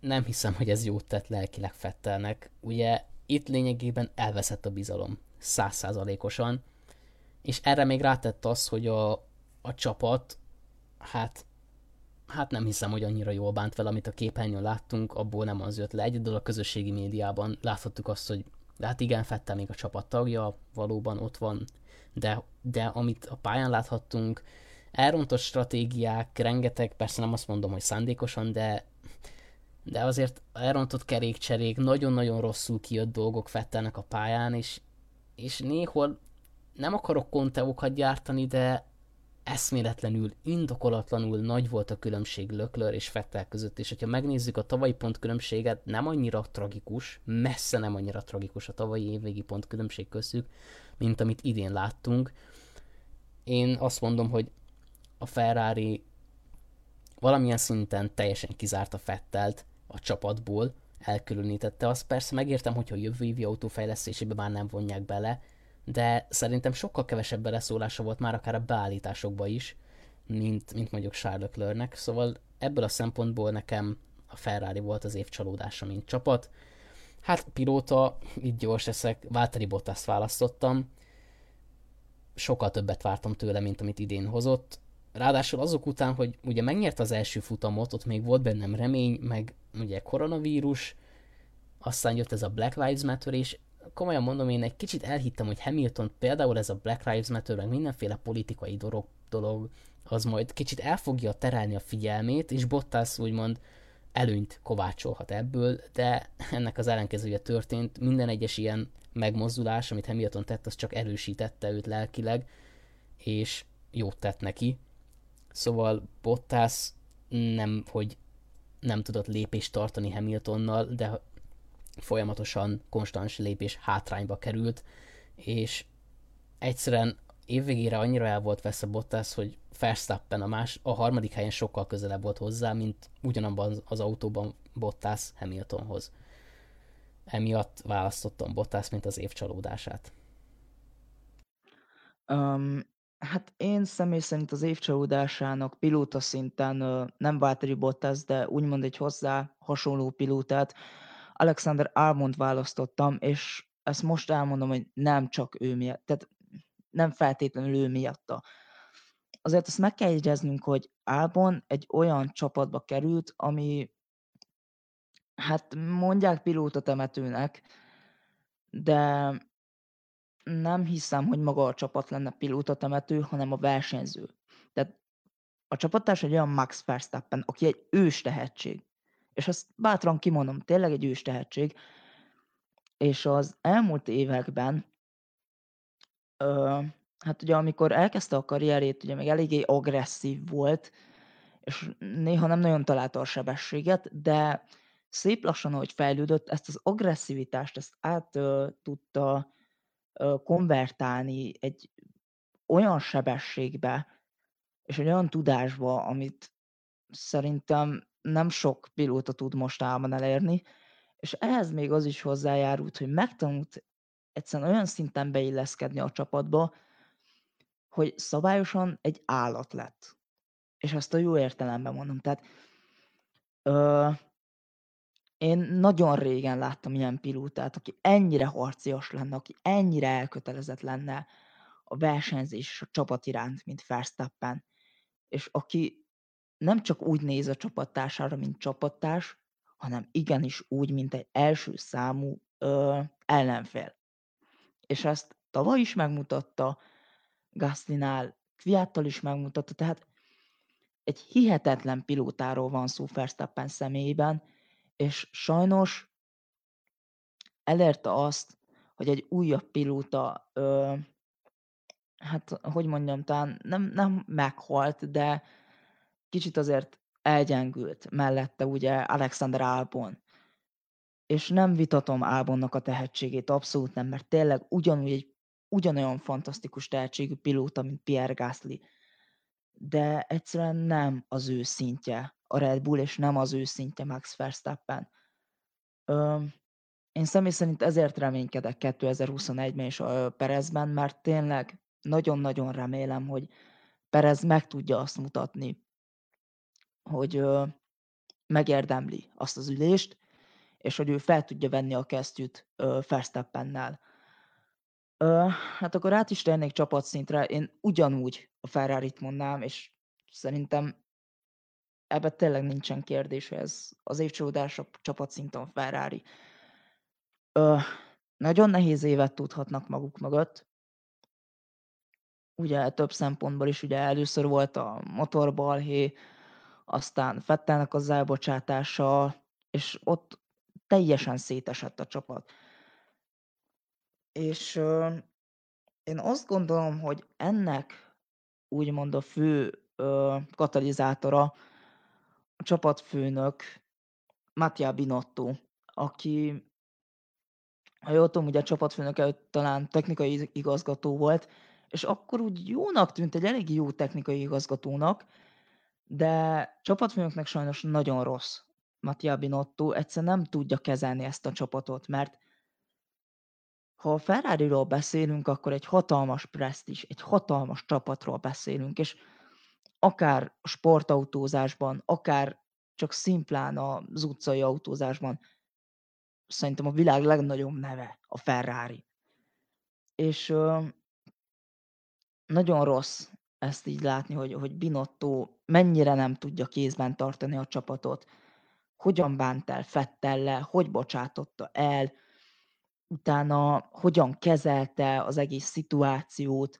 Nem hiszem, hogy ez jót tett lelkileg Vettelnek. Ugye itt lényegében elveszett a bizalom 100%-osan, és erre még rátett az, hogy a csapat, nem hiszem, hogy annyira jól bánt vele, amit a képernyőn láttunk, abból nem az jött le. Egyedül a közösségi médiában láthattuk azt, hogy igen, Vettel még a csapat tagja, valóban ott van, de amit a pályán láthattunk, elrontott stratégiák, rengeteg, persze nem azt mondom, hogy szándékosan, de azért elrontott kerékcserék, nagyon-nagyon rosszul kijött dolgok Vettelnek a pályán, és néhol nem akarok konteókat gyártani, de eszméletlenül, indokolatlanul nagy volt a különbség Leclerc és Vettel között, és hogyha megnézzük a tavalyi pontkülönbséget, nem annyira tragikus, messze nem annyira tragikus a tavalyi évvégi pontkülönbség köztük, mint amit idén láttunk. Én azt mondom, hogy a Ferrari valamilyen szinten teljesen kizárta Vettelt a csapatból, elkülönítette. Azt persze megértem, hogyha a jövő évi autófejlesztésébe már nem vonják bele, de szerintem sokkal kevesebb beleszólása volt már akár a beállításokba is, mint mondjuk Charles Leclercnek, szóval ebből a szempontból nekem a Ferrari volt az év csalódása, mint csapat. Pilóta, így gyors leszek, Valtteri Bottast választottam, sokkal többet vártam tőle, mint amit idén hozott, ráadásul azok után, hogy ugye megnyert az első futamot, ott még volt bennem remény, meg ugye koronavírus, aztán jött ez a Black Lives Matter, és komolyan mondom, én egy kicsit elhittem, hogy Hamilton például ez a Black Lives Matter, meg mindenféle politikai dolog az majd kicsit el fogja terelni a figyelmét, és Bottas úgymond előnyt kovácsolhat ebből, de ennek az ellenkezője történt. Minden egyes ilyen megmozdulás, amit Hamilton tett, az csak erősítette őt lelkileg, és jót tett neki. Szóval Bottas nem tudott lépést tartani Hamiltonnal, de folyamatosan konstans lépés hátrányba került, és egyszerűen évvégére annyira el volt vesz a Bottas, hogy Verstappen a harmadik helyen sokkal közelebb volt hozzá, mint ugyanabban az autóban Bottas Hamiltonhoz. Emiatt választottam Bottas, mint az év csalódását. Hát én személy szerint az év csalódásának pilóta szinten nem Valtteri Bottas, de úgymond egy hozzá hasonló pilótát, Alexander Albont választottam, és ezt most elmondom, hogy nem csak ő miatt, tehát nem feltétlenül ő miatta. Azért azt meg kell jegyeznünk, hogy Albon egy olyan csapatba került, ami hát mondják pilóta temetőnek, de nem hiszem, hogy maga a csapat lenne pilóta temető, hanem a versenyző. Tehát a csapattárs egy olyan Max Verstappen, aki egy ős tehetség. És ezt bátran kimondom, tényleg egy ős tehetség. És az elmúlt években, hát ugye amikor elkezdte a karrierét, ugye még eléggé agresszív volt, és néha nem nagyon találta a sebességet, de szép lassan, ahogy fejlődött, ezt az agresszivitást, ezt át tudta konvertálni egy olyan sebességbe, és egy olyan tudásba, amit szerintem nem sok pilóta tud mostában elérni, és ehhez még az is hozzájárult, hogy megtanult egyszerűen olyan szinten beilleszkedni a csapatba, hogy szabályosan egy állat lett. És ezt a jó értelemben mondom. Tehát én nagyon régen láttam ilyen pilótát, aki ennyire harcias lenne, aki ennyire elkötelezett lenne a versenyzés és a csapat iránt, mint Verstappen. És aki nem csak úgy néz a csapattársára, mint csapattárs, hanem igenis úgy, mint egy első számú ellenfél. És ezt tavaly is megmutatta, Gaslynál, Kvyattal is megmutatta, tehát egy hihetetlen pilótáról van szó Verstappen személyében, és sajnos elérte azt, hogy egy újabb pilóta, hát hogy mondjam, talán nem meghalt, de kicsit azért elgyengült mellette ugye Alexander Albon. És nem vitatom Albonnak a tehetségét, abszolút nem, mert tényleg ugyanolyan fantasztikus tehetségű pilóta, mint Pierre Gasly. De egyszerűen nem az ő szintje a Red Bull, és nem az ő szintje Max Verstappen. Én személy szerint ezért reménykedek 2021-ben és a Perezben, mert tényleg nagyon-nagyon remélem, hogy Perez meg tudja azt mutatni, hogy megérdemli azt az ülést, és hogy ő fel tudja venni a kesztyűt Verstappennel. Hát akkor át is térnék csapatszintre, én ugyanúgy a Ferrarit mondnám, és szerintem ebben tényleg nincsen kérdés, hogy ez az év csalódása csapatszinten a Ferrari. Nagyon nehéz évet tudhatnak maguk mögött. Ugye több szempontból is, ugye először volt a motorbalhé, aztán Vettelnek az elbocsátása, és ott teljesen szétesett a csapat. És én azt gondolom, hogy ennek úgymond a fő katalizátora a csapatfőnök Mattia Binotto, aki, ha jól tudom, ugye a csapatfőnök előtt talán technikai igazgató volt, és akkor úgy jónak tűnt, egy elég jó technikai igazgatónak, de csapatfőnöknek sajnos nagyon rossz Mattia Binotto, egyszerűen nem tudja kezelni ezt a csapatot, mert ha a Ferrariról beszélünk, akkor egy hatalmas presztízs, egy hatalmas csapatról beszélünk, és akár sportautózásban, akár csak szimplán az utcai autózásban, szerintem a világ legnagyobb neve a Ferrari. És nagyon rossz ezt így látni, hogy Binotto mennyire nem tudja kézben tartani a csapatot, hogyan bánt el Vettellel, hogy bocsátotta el, utána hogyan kezelte az egész szituációt,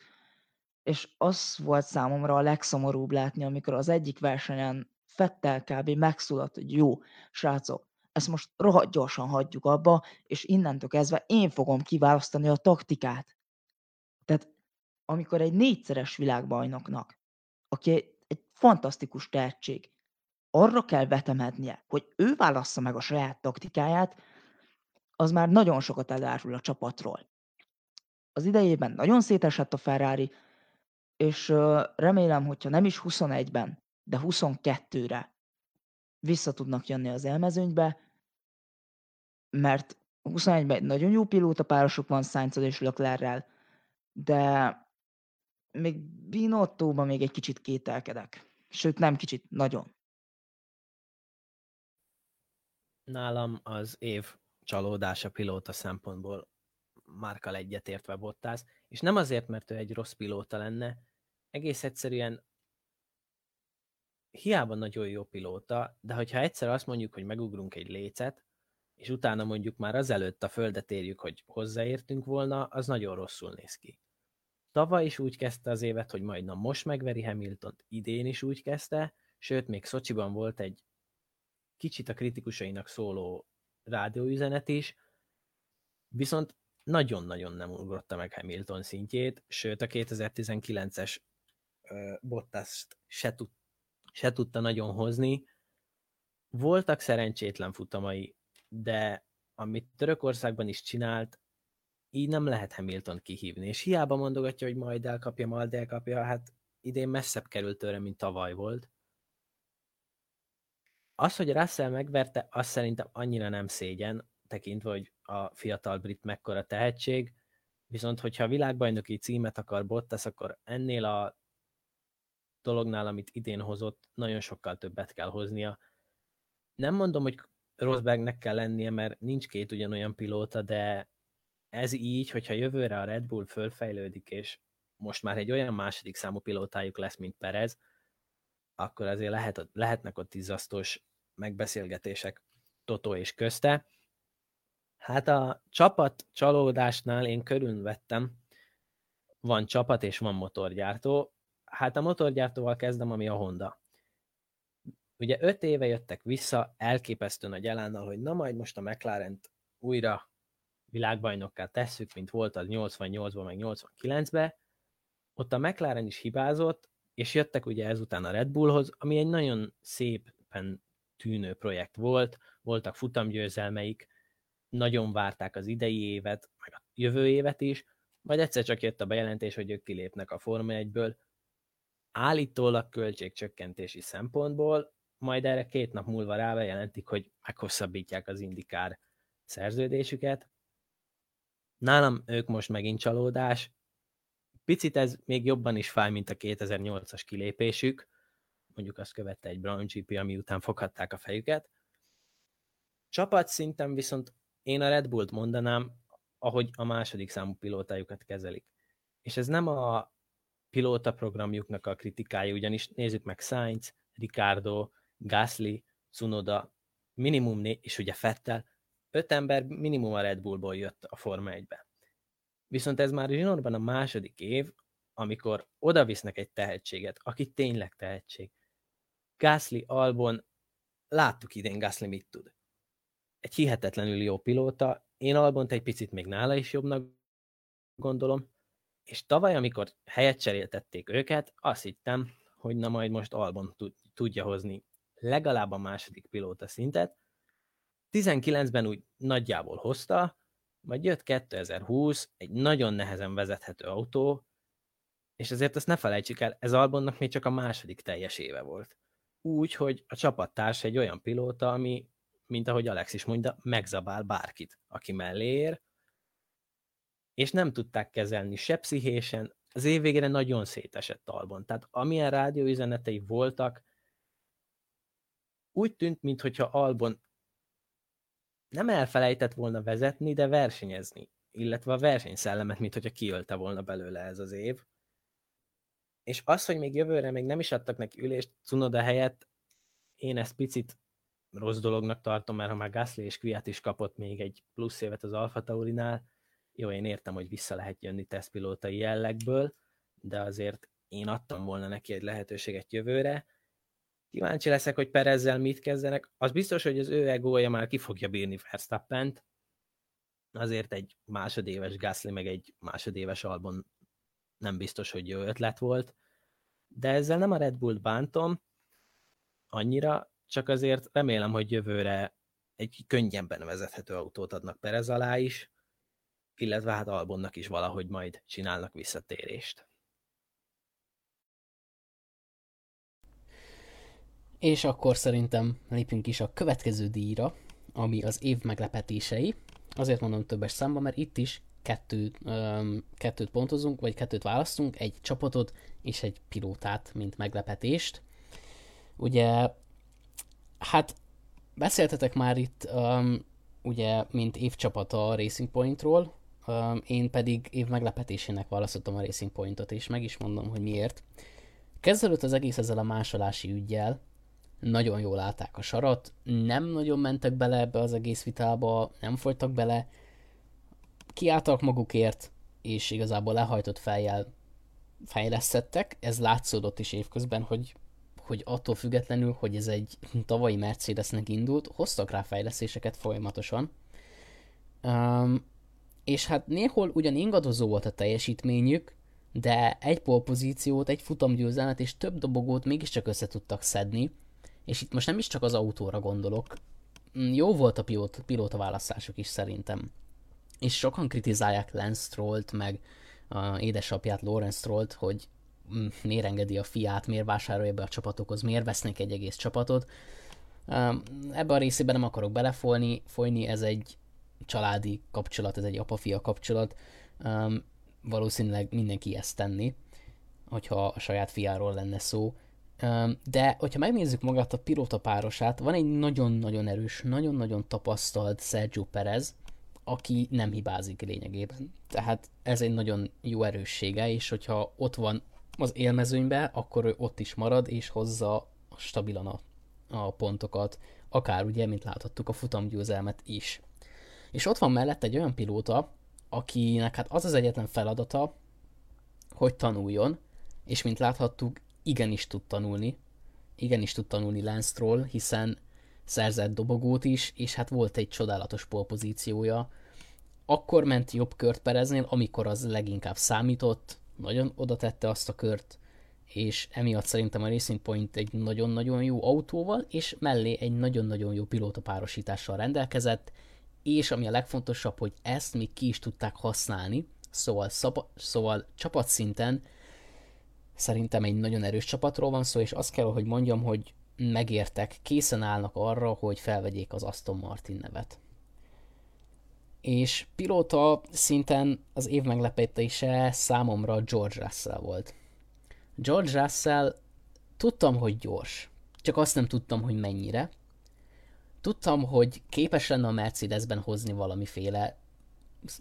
és az volt számomra a legszomorúbb látni, amikor az egyik versenyen Vettel kb. Megszólalt, hogy jó, srácok, ezt most rohadt gyorsan hagyjuk abba, és innentől kezdve én fogom kiválasztani a taktikát. Tehát amikor egy 4-szeres világbajnoknak, aki egy fantasztikus tehetség, arra kell vetemednie, hogy ő válassza meg a saját taktikáját, az már nagyon sokat elárul a csapatról. Az idejében nagyon szétesett a Ferrari, és remélem, hogyha nem is 21-ben, de 22-re vissza tudnak jönni az élmezőnybe, mert 21-ben nagyon jó pilótapárosuk van Sainz és Leclerc-rel, de még Binottóban még egy kicsit kételkedek. Sőt, nem kicsit, nagyon. Nálam az év csalódása pilóta szempontból Markkal egyetértve Bottas, és nem azért, mert ő egy rossz pilóta lenne, egész egyszerűen hiába nagyon jó pilóta, de hogyha egyszer azt mondjuk, hogy megugrunk egy lécet, és utána mondjuk már azelőtt a földet érjük, hogy hozzáértünk volna, az nagyon rosszul néz ki. Tavaly is úgy kezdte az évet, hogy majd na most megveri Hamiltont, idén is úgy kezdte, sőt, még Szocsiban volt egy kicsit a kritikusainak szóló rádióüzenet is, viszont nagyon-nagyon nem ugrotta meg Hamilton szintjét, sőt a 2019-es Bottast se tudta nagyon hozni. Voltak szerencsétlen futamai, de amit Törökországban is csinált, így nem lehet Hamilton kihívni, és hiába mondogatja, hogy majd elkapja, hát idén messzebb került tőle, mint tavaly volt. Az, hogy Russell megverte, azt szerintem annyira nem szégyen, tekintve, hogy a fiatal brit mekkora tehetség, viszont hogyha a világbajnoki címet akar Bottas, akkor ennél a dolognál, amit idén hozott, nagyon sokkal többet kell hoznia. Nem mondom, hogy Rosbergnek kell lennie, mert nincs két ugyanolyan pilóta, de ez így, hogyha jövőre a Red Bull fölfejlődik, és most már egy olyan második számú pilótájuk lesz, mint Perez, akkor azért lehetnek ott izzasztós megbeszélgetések Totó és közte. Hát a csapat csalódásnál én körülvettem, van csapat és van motorgyártó. Hát a motorgyártóval kezdem, ami a Honda. Ugye 5 éve jöttek vissza elképesztő nagy elánnal, hogy na majd most a McLarent újra világbajnokká tesszük, mint volt az 88-ban, meg 89-ben. Ott a McLaren is hibázott, és jöttek ugye ezután a Red Bullhoz, ami egy nagyon szépen tűnő projekt volt, voltak futamgyőzelmeik, nagyon várták az idei évet, meg a jövő évet is, majd egyszer csak jött a bejelentés, hogy ők kilépnek a Forma 1-ből, állítólag költségcsökkentési szempontból, majd erre 2 nap múlva rábejelentik, hogy meghosszabbítják az IndyCar szerződésüket. Nálam ők most megint csalódás. Picit ez még jobban is fáj, mint a 2008-as kilépésük. Mondjuk azt követte egy Brown GP, ami után foghatták a fejüket. Csapatszinten viszont én a Red Bullt mondanám, ahogy a második számú pilótájukat kezelik. És ez nem a pilóta programjuknak a kritikája, ugyanis nézzük meg Sainz, Ricciardo, Gasly, Tsunoda, minimum 4, és ugye Vettel, 5 ember minimum a Red Bullból jött a Forma 1-be. Viszont ez már zsinórban a második év, amikor odavisznek egy tehetséget, aki tényleg tehetség. Gasly, Albon, láttuk idén Gasly mit tud. Egy hihetetlenül jó pilóta, én Albont egy picit még nála is jobbnak gondolom, és tavaly, amikor helyet cseréltették őket, azt hittem, hogy na majd most Albon tudja hozni legalább a második pilóta szintet. 19-ben úgy nagyjából hozta, majd jött 2020, egy nagyon nehezen vezethető autó, és azért azt ne felejtsük el, ez Albonnak még csak a második teljes éve volt. Úgy, hogy a csapattárs egy olyan pilóta, ami, mint ahogy Alex is mondta, megzabál bárkit, aki mellé ér, és nem tudták kezelni se pszichésen, az év végére nagyon szétesett Albon. Tehát amilyen rádióüzenetei voltak, úgy tűnt, mintha Albon nem elfelejtett volna vezetni, de versenyezni, illetve a versenyszellemet, mint hogyha kiölte volna belőle ez az év. És az, hogy még jövőre még nem is adtak neki ülést Tsunoda helyett, én ezt picit rossz dolognak tartom, mert ha már Gasly és Kvyat is kapott még egy plusz évet az Alfa Taurinál, jó, én értem, hogy vissza lehet jönni tesztpilótai jellegből, de azért én adtam volna neki egy lehetőséget jövőre. Kíváncsi leszek, hogy Perezzel mit kezdenek. Az biztos, hogy az ő egója már ki fogja bírni Verstappent. Azért egy másodéves Gasly, meg egy másodéves Albon nem biztos, hogy jó ötlet volt. De ezzel nem a Red Bullt bántom annyira, csak azért remélem, hogy jövőre egy könnyebben vezethető autót adnak Perez alá is, illetve hát Albonnak is valahogy majd csinálnak visszatérést. És akkor szerintem lépünk is a következő díjra, ami az év meglepetései. Azért mondom többes számban, mert itt is kettőt pontozunk, vagy kettőt választunk, egy csapatot és egy pilótát, mint meglepetést. Ugye, hát beszéltetek már itt, ugye, mint évcsapata a Racing Pointról, én pedig év meglepetésének választottam a Racing Pointot, és meg is mondom, hogy miért. Kezdődött az egész ezzel a másolási üggyel, nagyon jól állták a sarat, nem nagyon mentek bele ebbe az egész vitába, nem folytak bele, kiálltak magukért, és igazából lehajtott fejjel fejlesztettek. Ez látszódott is évközben, hogy attól függetlenül, hogy ez egy tavalyi Mercedesnek indult, hoztak rá fejlesztéseket folyamatosan. És hát néhol ugyan ingadozó volt a teljesítményük, de egy polpozíciót, egy futamgyőzelmet és több dobogót mégiscsak össze tudtak szedni, és itt most nem is csak az autóra gondolok. Jó volt a pilóta választásuk is szerintem. És sokan kritizálják Lance Strollt, meg édesapját Lawrence Strollt, hogy miért engedi a fiát, miért vásárolja be a csapatokhoz, miért vesznek egy egész csapatot. Ebben a részében nem akarok belefolyni, ez egy családi kapcsolat, ez egy apa-fia kapcsolat. Valószínűleg mindenki ezt tenni, hogyha a saját fiáról lenne szó. De hogyha megnézzük magát a pilóta párosát, van egy nagyon-nagyon erős, nagyon-nagyon tapasztalt Sergio Perez, aki nem hibázik lényegében. Tehát ez egy nagyon jó erőssége, és hogyha ott van az élmezőnyben, akkor ő ott is marad, és hozza stabilan a pontokat, akár ugye, mint láthattuk, a futamgyőzelmet is. És ott van mellett egy olyan pilóta, akinek hát az az egyetlen feladata, hogy tanuljon, és mint láthattuk, igenis tud tanulni Lance Stroll, hiszen szerzett dobogót is, és hát volt egy csodálatos polpozíciója. Akkor ment jobb kört Pereznél, amikor az leginkább számított, nagyon oda tette azt a kört, és emiatt szerintem a Racing Point egy nagyon-nagyon jó autóval, és mellé egy nagyon-nagyon jó pilótapárosítással rendelkezett, és ami a legfontosabb, hogy ezt még ki is tudták használni, szóval csapatszinten szerintem egy nagyon erős csapatról van szó, és azt kell, hogy mondjam, hogy megértek, készen állnak arra, hogy felvegyék az Aston Martin nevet. És pilóta szinten az év meglepetése számomra George Russell volt. George Russell, tudtam, hogy gyors, csak azt nem tudtam, hogy mennyire. Tudtam, hogy képes lenne a Mercedesben hozni valamiféle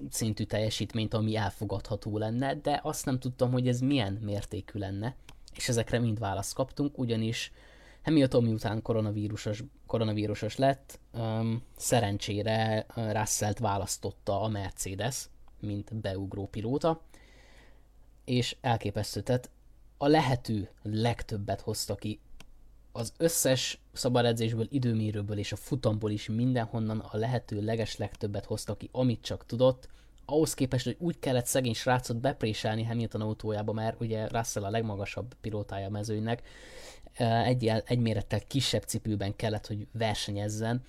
szintű teljesítményt, ami elfogadható lenne, de azt nem tudtam, hogy ez milyen mértékű lenne, és ezekre mind választ kaptunk, ugyanis Hamilton miután koronavírusos lett, szerencsére Russellt választotta a Mercedes, mint beugró pilóta, és elképesztő, tehát a lehető legtöbbet hozta ki az összes szabadedzésből, időmérőből és a futamból is, mindenhonnan a lehető legeslegtöbbet hozta ki, amit csak tudott, ahhoz képest, hogy úgy kellett szegény srácot bepréselni Hamilton autójába, mert ugye Russell a legmagasabb pilótája a mezőnynek, egy mérettel kisebb cipőben kellett, hogy versenyezzen,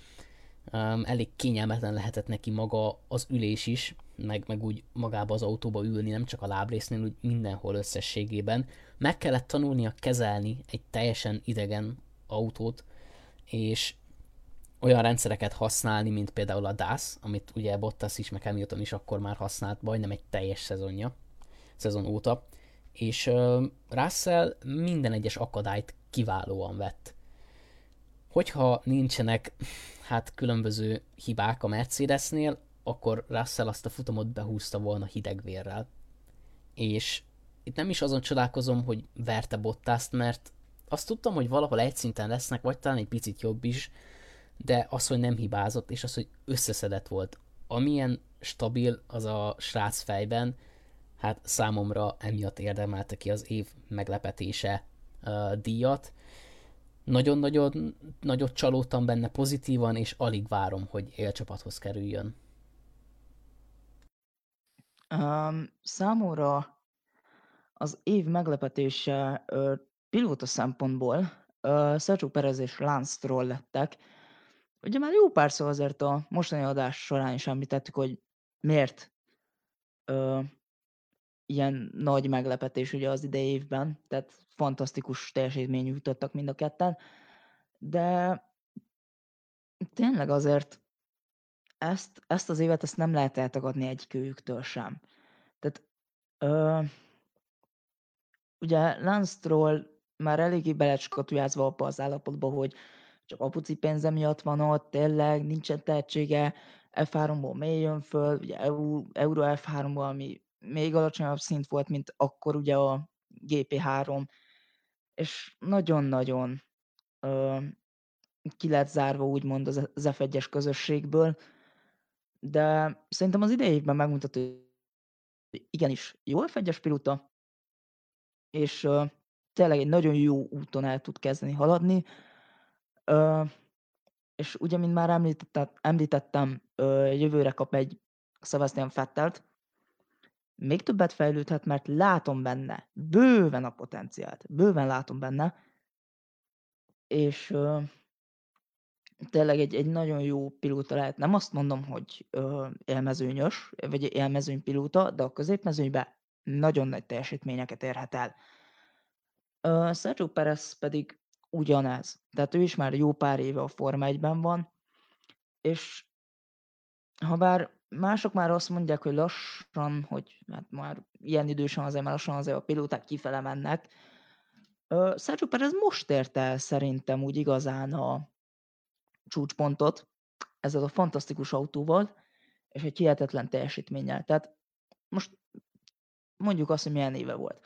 elég kényelmetlen lehetett neki maga az ülés is, meg úgy magába az autóba ülni, nem csak a lábrésznél, úgy mindenhol összességében. Meg kellett tanulnia kezelni egy teljesen idegen autót, és olyan rendszereket használni, mint például a DAS, amit ugye Bottas is, meg Hamilton is akkor már használt, majdnem egy teljes szezon óta, és Russell minden egyes akadályt kiválóan vett. Hogyha nincsenek hát különböző hibák a Mercedesnél, akkor Russell azt a futamot behúzta volna hidegvérrel. És itt nem is azon csodálkozom, hogy verte Bottast, mert azt tudtam, hogy valahol egy szinten lesznek, vagy talán egy picit jobb is, de az, hogy nem hibázott, és az, hogy összeszedett volt. Amilyen stabil az a srác fejben, hát számomra emiatt érdemelte ki az év meglepetése díjat. Nagyon-nagyon nagyot csalódtam benne pozitívan, és alig várom, hogy élcsapathoz kerüljön. Számomra az év meglepetése pilóta szempontból Sergio Perez és Lance Stroll lettek. Ugye már jó pár szó azért a mostani adás során is említettük, hogy miért ilyen nagy meglepetés ugye az idei évben, tehát fantasztikus teljesítményt nyújtottak mind a ketten, de tényleg azért ezt az évet nem lehet eltagadni egyikőjüktől sem. Tehát ugye Lance Stroll már eléggé belecskatujázva abba az állapotba, hogy csak apuci pénze miatt van ott, tényleg nincsen tehetsége, F3-ból mély jön föl, ugye Euro F3-ból, ami még alacsonyabb szint volt, mint akkor ugye a GP3, és nagyon-nagyon ki lett zárva úgymond az F1-es közösségből, de szerintem az idei évben megmutató, hogy igenis jó F1-es pilóta, és tényleg egy nagyon jó úton el tud kezdeni haladni, és ugye, mint már említettem, jövőre kap egy Sebastian Vettelt, még többet fejlődhet, mert látom benne, bőven a potenciált, bőven látom benne, és tényleg egy nagyon jó pilóta lehet. Nem azt mondom, hogy élmezőnyös, vagy élmezőny pilóta, de a középmezőnyben nagyon nagy teljesítményeket érhet el. Sergio Perez pedig ugyanez, tehát ő is már jó pár éve a Forma 1-ben van, és habár mások már azt mondják, hogy lassan, hogy hát már ilyen idősen azért, már lassan azért a pilóták kifele mennek. Sergio Perez most érte el szerintem úgy igazán a csúcspontot ezzel a fantasztikus autóval, és egy hihetetlen teljesítménnyel. Tehát most mondjuk azt, hogy milyen éve volt.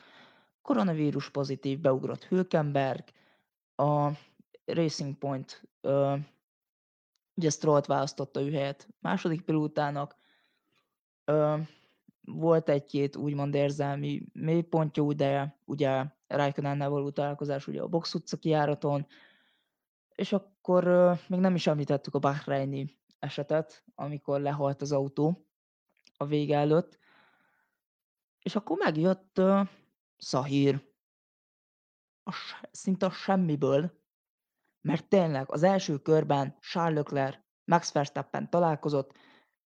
Koronavírus pozitív, beugrott Hülkenberg, a Racing Point ugye Strollt választotta ő helyett második pilótának. Volt egy-két úgymond érzelmi mélypontja, de ugye Raikkonennel való találkozás ugye a Box utca kijáraton, és akkor még nem is említettük a bahreini esetet, amikor lehalt az autó a vége előtt, és akkor megjött Sakhir szinte a semmiből, mert tényleg az első körben Charles Leclerc, Max Verstappen találkozott,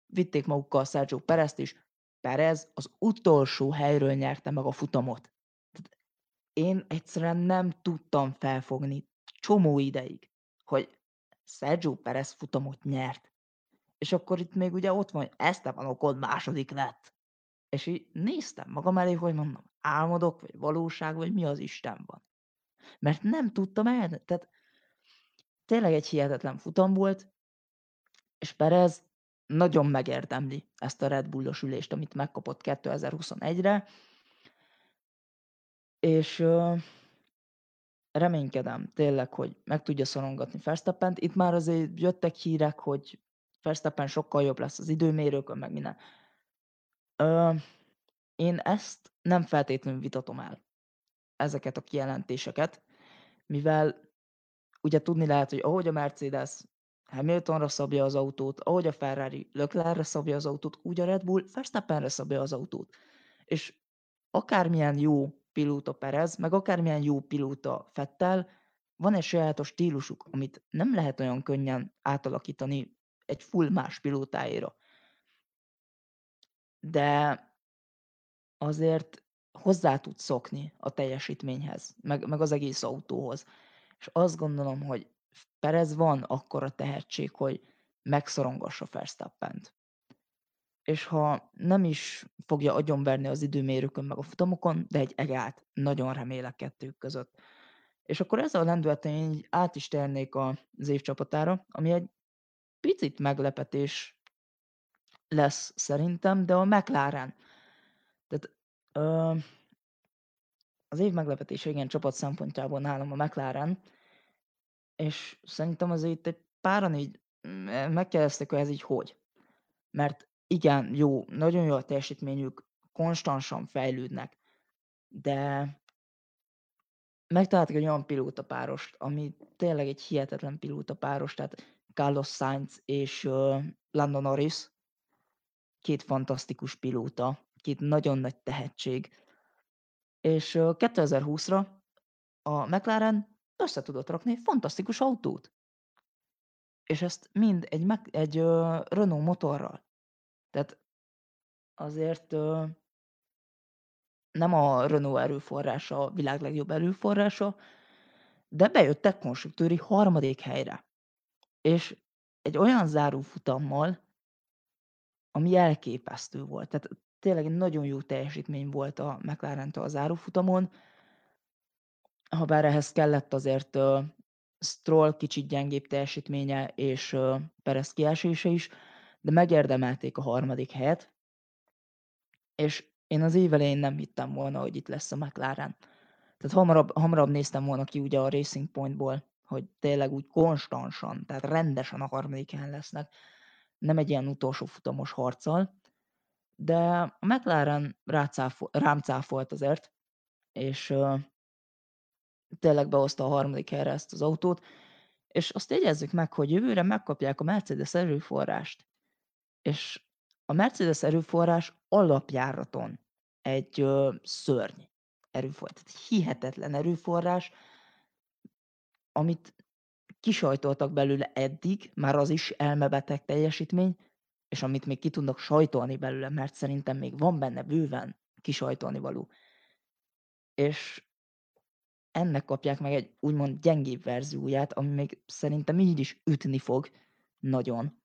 vitték magukkal Sergio Perezt is, Perez az utolsó helyről nyerte meg a futamot. Én egyszerűen nem tudtam felfogni csomó ideig, hogy Sergio Perez futamot nyert. És akkor itt még ugye ott van, Esteban Ocon második lett. És így néztem magam elé, hogy mondom, álmodok, vagy valóság, vagy mi az Isten van. Mert nem tudtam el, tehát tényleg egy hihetetlen futam volt, és Perez nagyon megérdemli ezt a Red Bullos ülést, amit megkapott 2021-re, és reménykedem tényleg, hogy meg tudja szorongatni Verstappent. Itt már azért jöttek hírek, hogy Verstappen sokkal jobb lesz az időmérőkön, meg minden. Én ezt nem feltétlenül vitatom el, ezeket a kijelentéseket, mivel ugye tudni lehet, hogy ahogy a Mercedes Hamiltonra szabja az autót, ahogy a Ferrari Leclercre szabja az autót, úgy a Red Bull Verstappenre szabja az autót. És akármilyen jó pilóta Perez, meg akármilyen jó pilóta Vettel, van egy sajátos stílusuk, amit nem lehet olyan könnyen átalakítani egy full más pilótáira. De azért hozzá tud szokni a teljesítményhez, meg az egész autóhoz. És azt gondolom, hogy Perez van akkora tehetség, hogy megszorongassa Verstappent. És ha nem is fogja agyonverni az időmérőkön meg a futamokon, de egy egát nagyon remélek kettők között. És akkor ezzel a lendületen én át is térnék az évcsapatára, ami egy picit meglepetés lesz szerintem, de a McLaren. Tehát az év meglepetése, igen, csapat szempontjából nálam a McLaren, és szerintem azért itt egy páran így megkérdezték, hogy ez így hogy. Mert igen, jó, nagyon jó a teljesítményük, konstansan fejlődnek, de megtaláltak egy olyan pilótapárost, ami tényleg egy hihetetlen pilótapáros, tehát Carlos Sainz és Lando Norris, két fantasztikus pilóta, két nagyon nagy tehetség, és 2020-ra a McLaren össze tudott rakni egy fantasztikus autót, és ezt mind egy Renault motorral. Tehát azért nem a Renault erőforrása a világ legjobb erőforrása, de bejöttek konstruktőri harmadik helyre. És egy olyan zárófutammal, ami elképesztő volt. Tehát tényleg nagyon jó teljesítmény volt a McLaren-től a zárófutamon, habár ehhez kellett azért Stroll kicsit gyengébb teljesítménye és Perez kiesése is, de megérdemelték a harmadik helyet, és én az év elején nem hittem volna, hogy itt lesz a McLaren. Tehát hamarabb néztem volna ki ugye a Racing Pointból, hogy tényleg úgy konstansan, tehát rendesen a harmadik helyen lesznek, nem egy ilyen utolsó futamos harccal, de a McLaren rám cáfolt azért, és tényleg behozta a harmadik helyre ezt az autót, és azt jegyezzük meg, hogy jövőre megkapják a Mercedes erőforrást, és a Mercedes erőforrás alapjáraton egy szörny erőforrás, egy hihetetlen erőforrás, amit kisajtoltak belőle eddig, már az is elmebeteg teljesítmény, és amit még ki tudnak sajtolni belőle, mert szerintem még van benne bőven kisajtolni való. És ennek kapják meg egy úgymond gyengébb verzióját, ami még szerintem így is ütni fog nagyon.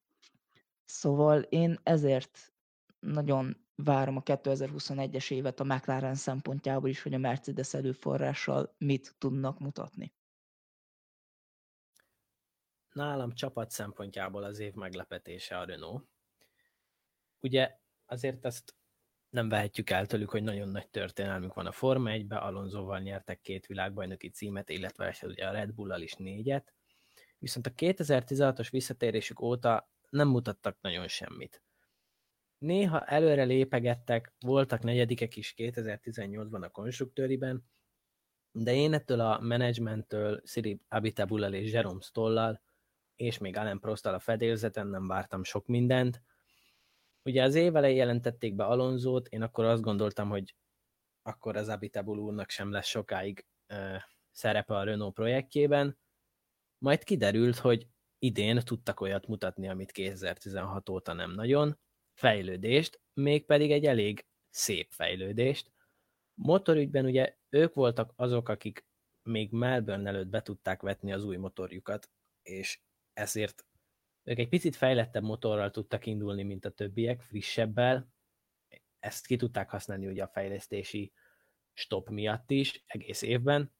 Szóval én ezért nagyon várom a 2021-es évet a McLaren szempontjából is, hogy a Mercedes előforrással mit tudnak mutatni. Nálam csapat szempontjából az év meglepetése a Renault. Ugye azért ezt nem vehetjük el tőlük, hogy nagyon nagy történelmük van a Forma 1-be, Alonsoval nyertek 2 világbajnoki címet, illetve ugye a Red Bull-al is 4-et, viszont a 2016-os visszatérésük óta nem mutattak nagyon semmit. Néha előre lépegettek, voltak negyedikek is 2018-ban a konstruktőriben, de én ettől a menedzsmenttől, Cyril Abitabullal és Jerome Stollal, és még Alain Prosttal a fedélzeten nem vártam sok mindent. Ugye az év elején jelentették be Alonzót, én akkor azt gondoltam, hogy akkor az Abitabull úrnak sem lesz sokáig szerepe a Renault projektjében, majd kiderült, hogy idén tudtak olyat mutatni, amit 2016 óta nem nagyon, fejlődést, mégpedig egy elég szép fejlődést. Motorügyben ugye ők voltak azok, akik még Melbourne előtt be tudták vetni az új motorjukat, és ezért ők egy picit fejlettebb motorral tudtak indulni, mint a többiek, frissebbel. Ezt ki tudták használni ugye a fejlesztési stop miatt is, egész évben.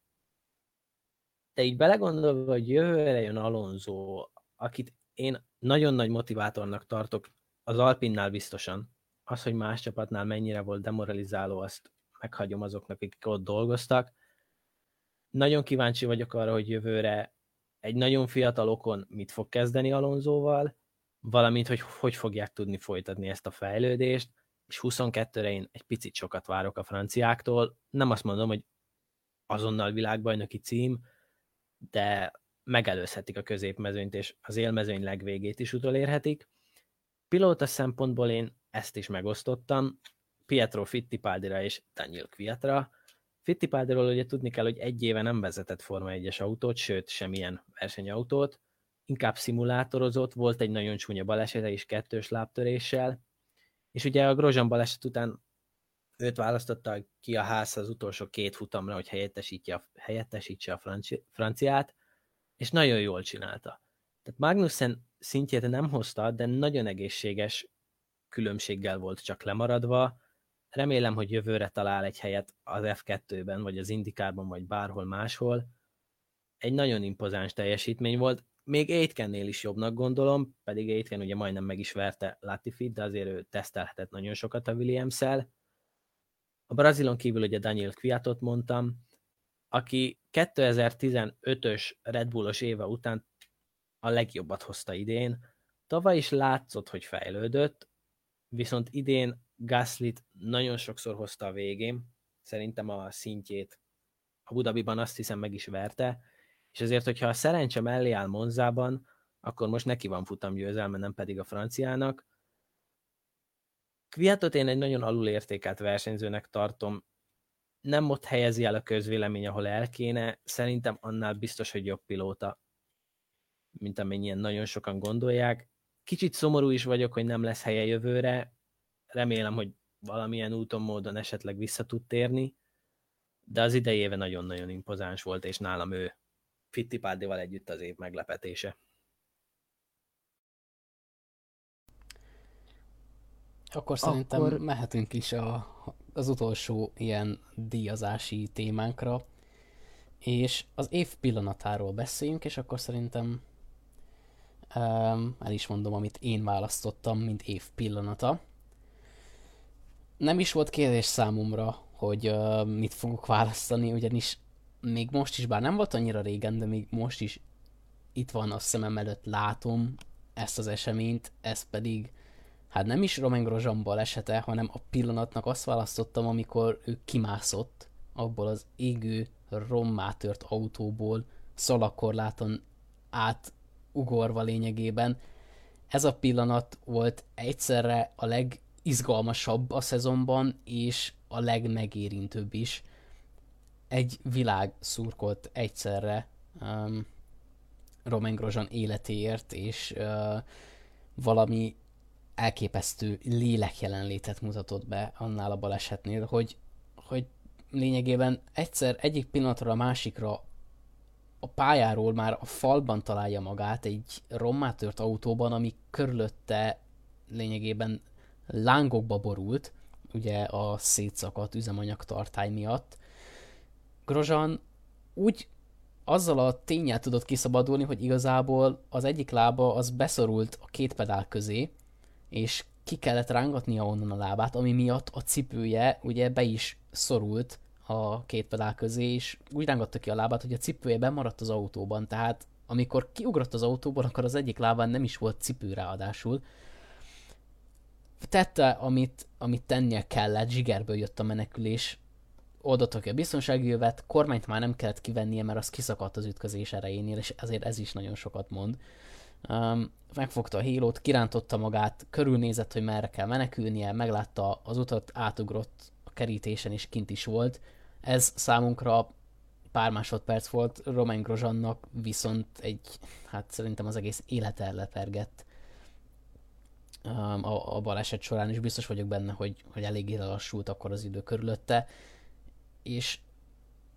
De így belegondolva, hogy jövőre jön Alonso, akit én nagyon nagy motivátornak tartok, az Alpinnál biztosan. Az, hogy más csapatnál mennyire volt demoralizáló, azt meghagyom azoknak, akik ott dolgoztak. Nagyon kíváncsi vagyok arra, hogy jövőre egy nagyon fiatal Okon mit fog kezdeni Alonsoval, valamint, hogy fogják tudni folytatni ezt a fejlődést, és 22-re én egy picit sokat várok a franciáktól. Nem azt mondom, hogy azonnal világbajnoki cím, de megelőzhetik a középmezőnyt, és az élmezőny legvégét is utolérhetik. Pilóta szempontból én ezt is megosztottam, Pietro Fittipaldira és Daniil Kvyatra. Fittipaldiról ugye tudni kell, hogy egy éve nem vezetett Forma 1-es autót, sőt, semmilyen versenyautót, inkább szimulátorozott, volt egy nagyon csúnya balesete is 2-ös lábtöréssel, és ugye a Grosjean baleset után őt választotta ki a ház az utolsó 2 futamra, hogy helyettesítse a franciát, és nagyon jól csinálta. Tehát Magnussen szintjét nem hozta, de nagyon egészséges különbséggel volt csak lemaradva. Remélem, hogy jövőre talál egy helyet az F2-ben, vagy az Indikárban, vagy bárhol máshol. Egy nagyon impozáns teljesítmény volt, még Aitkennél is jobbnak gondolom, pedig Aitken ugye majdnem meg is verte Latifit, de azért ő tesztelhetett nagyon sokat a Williams-szel. A brazilon kívül ugye Daniil Kvyatot mondtam, aki 2015-ös Red Bullos éve után a legjobbat hozta idén. Tavaly is látszott, hogy fejlődött, viszont idén Gaslyt nagyon sokszor hozta a végén, szerintem a szintjét Abu Dhabiban azt hiszem meg is verte, és azért, hogyha a szerencse mellé áll Monzában, akkor most neki van futamgyőzelme, nem pedig a franciának. Kviatot én egy nagyon alulértékelt versenyzőnek tartom, nem ott helyezi el a közvélemény, ahol el kéne, szerintem annál biztos, hogy jobb pilóta, mint amennyien nagyon sokan gondolják. Kicsit szomorú is vagyok, hogy nem lesz helye jövőre, remélem, hogy valamilyen úton, módon esetleg vissza tud térni, de az idei éve nagyon-nagyon impozáns volt, és nálam ő Fittipaldival együtt az év meglepetése. Akkor szerintem mehetünk is az utolsó ilyen díjazási témánkra, és az év pillanatáról beszéljünk, és akkor szerintem el is mondom, amit én választottam, mint év pillanata. Nem is volt kérdés számomra, hogy mit fogok választani, ugyanis még most is, bár nem volt annyira régen, de még most is itt van a szemem előtt, látom ezt az eseményt, ez pedig hát nem is Romain Grosjean balesete, hanem a pillanatnak azt választottam, amikor ő kimászott abból az égő, rommá tört autóból, szalakorláton átugorva lényegében. Ez a pillanat volt egyszerre a legizgalmasabb a szezonban, és a legmegérintőbb is. Egy világ szurkolt egyszerre Romain Grosjean életéért, és valami elképesztő lélekjelenlétet mutatott be annál a balesetnél, hogy lényegében egyszer egyik pillanatra a másikra a pályáról már a falban találja magát egy rommá tört autóban, ami körülötte lényegében lángokba borult, ugye a szétszakadt üzemanyagtartály miatt. Grosjean úgy azzal a ténnyel tudott kiszabadulni, hogy igazából az egyik lába az beszorult a két pedál közé, és ki kellett rángatnia onnan a lábát, ami miatt a cipője ugye be is szorult a két pedál közé, és úgy rángatta ki a lábát, hogy a cipője bemaradt az autóban, tehát amikor kiugrott az autóban, akkor az egyik lábán nem is volt cipő ráadásul. Tette, amit tennie kellett, zsigerből jött a menekülés, oldottak ki a biztonsági jövet, kormányt már nem kellett kivennie, mert az kiszakadt az ütközés erejénél, és ezért ez is nagyon sokat mond. Megfogta a hélót, kirántotta magát, körülnézett, hogy merre kell menekülnie, meglátta az utat, átugrott a kerítésen, és kint is volt. Ez számunkra pár másodperc volt, Romain Grosjeannak viszont szerintem az egész élete lepergett a baleset során, és biztos vagyok benne, hogy eléggé lelassult akkor az idő körülötte. És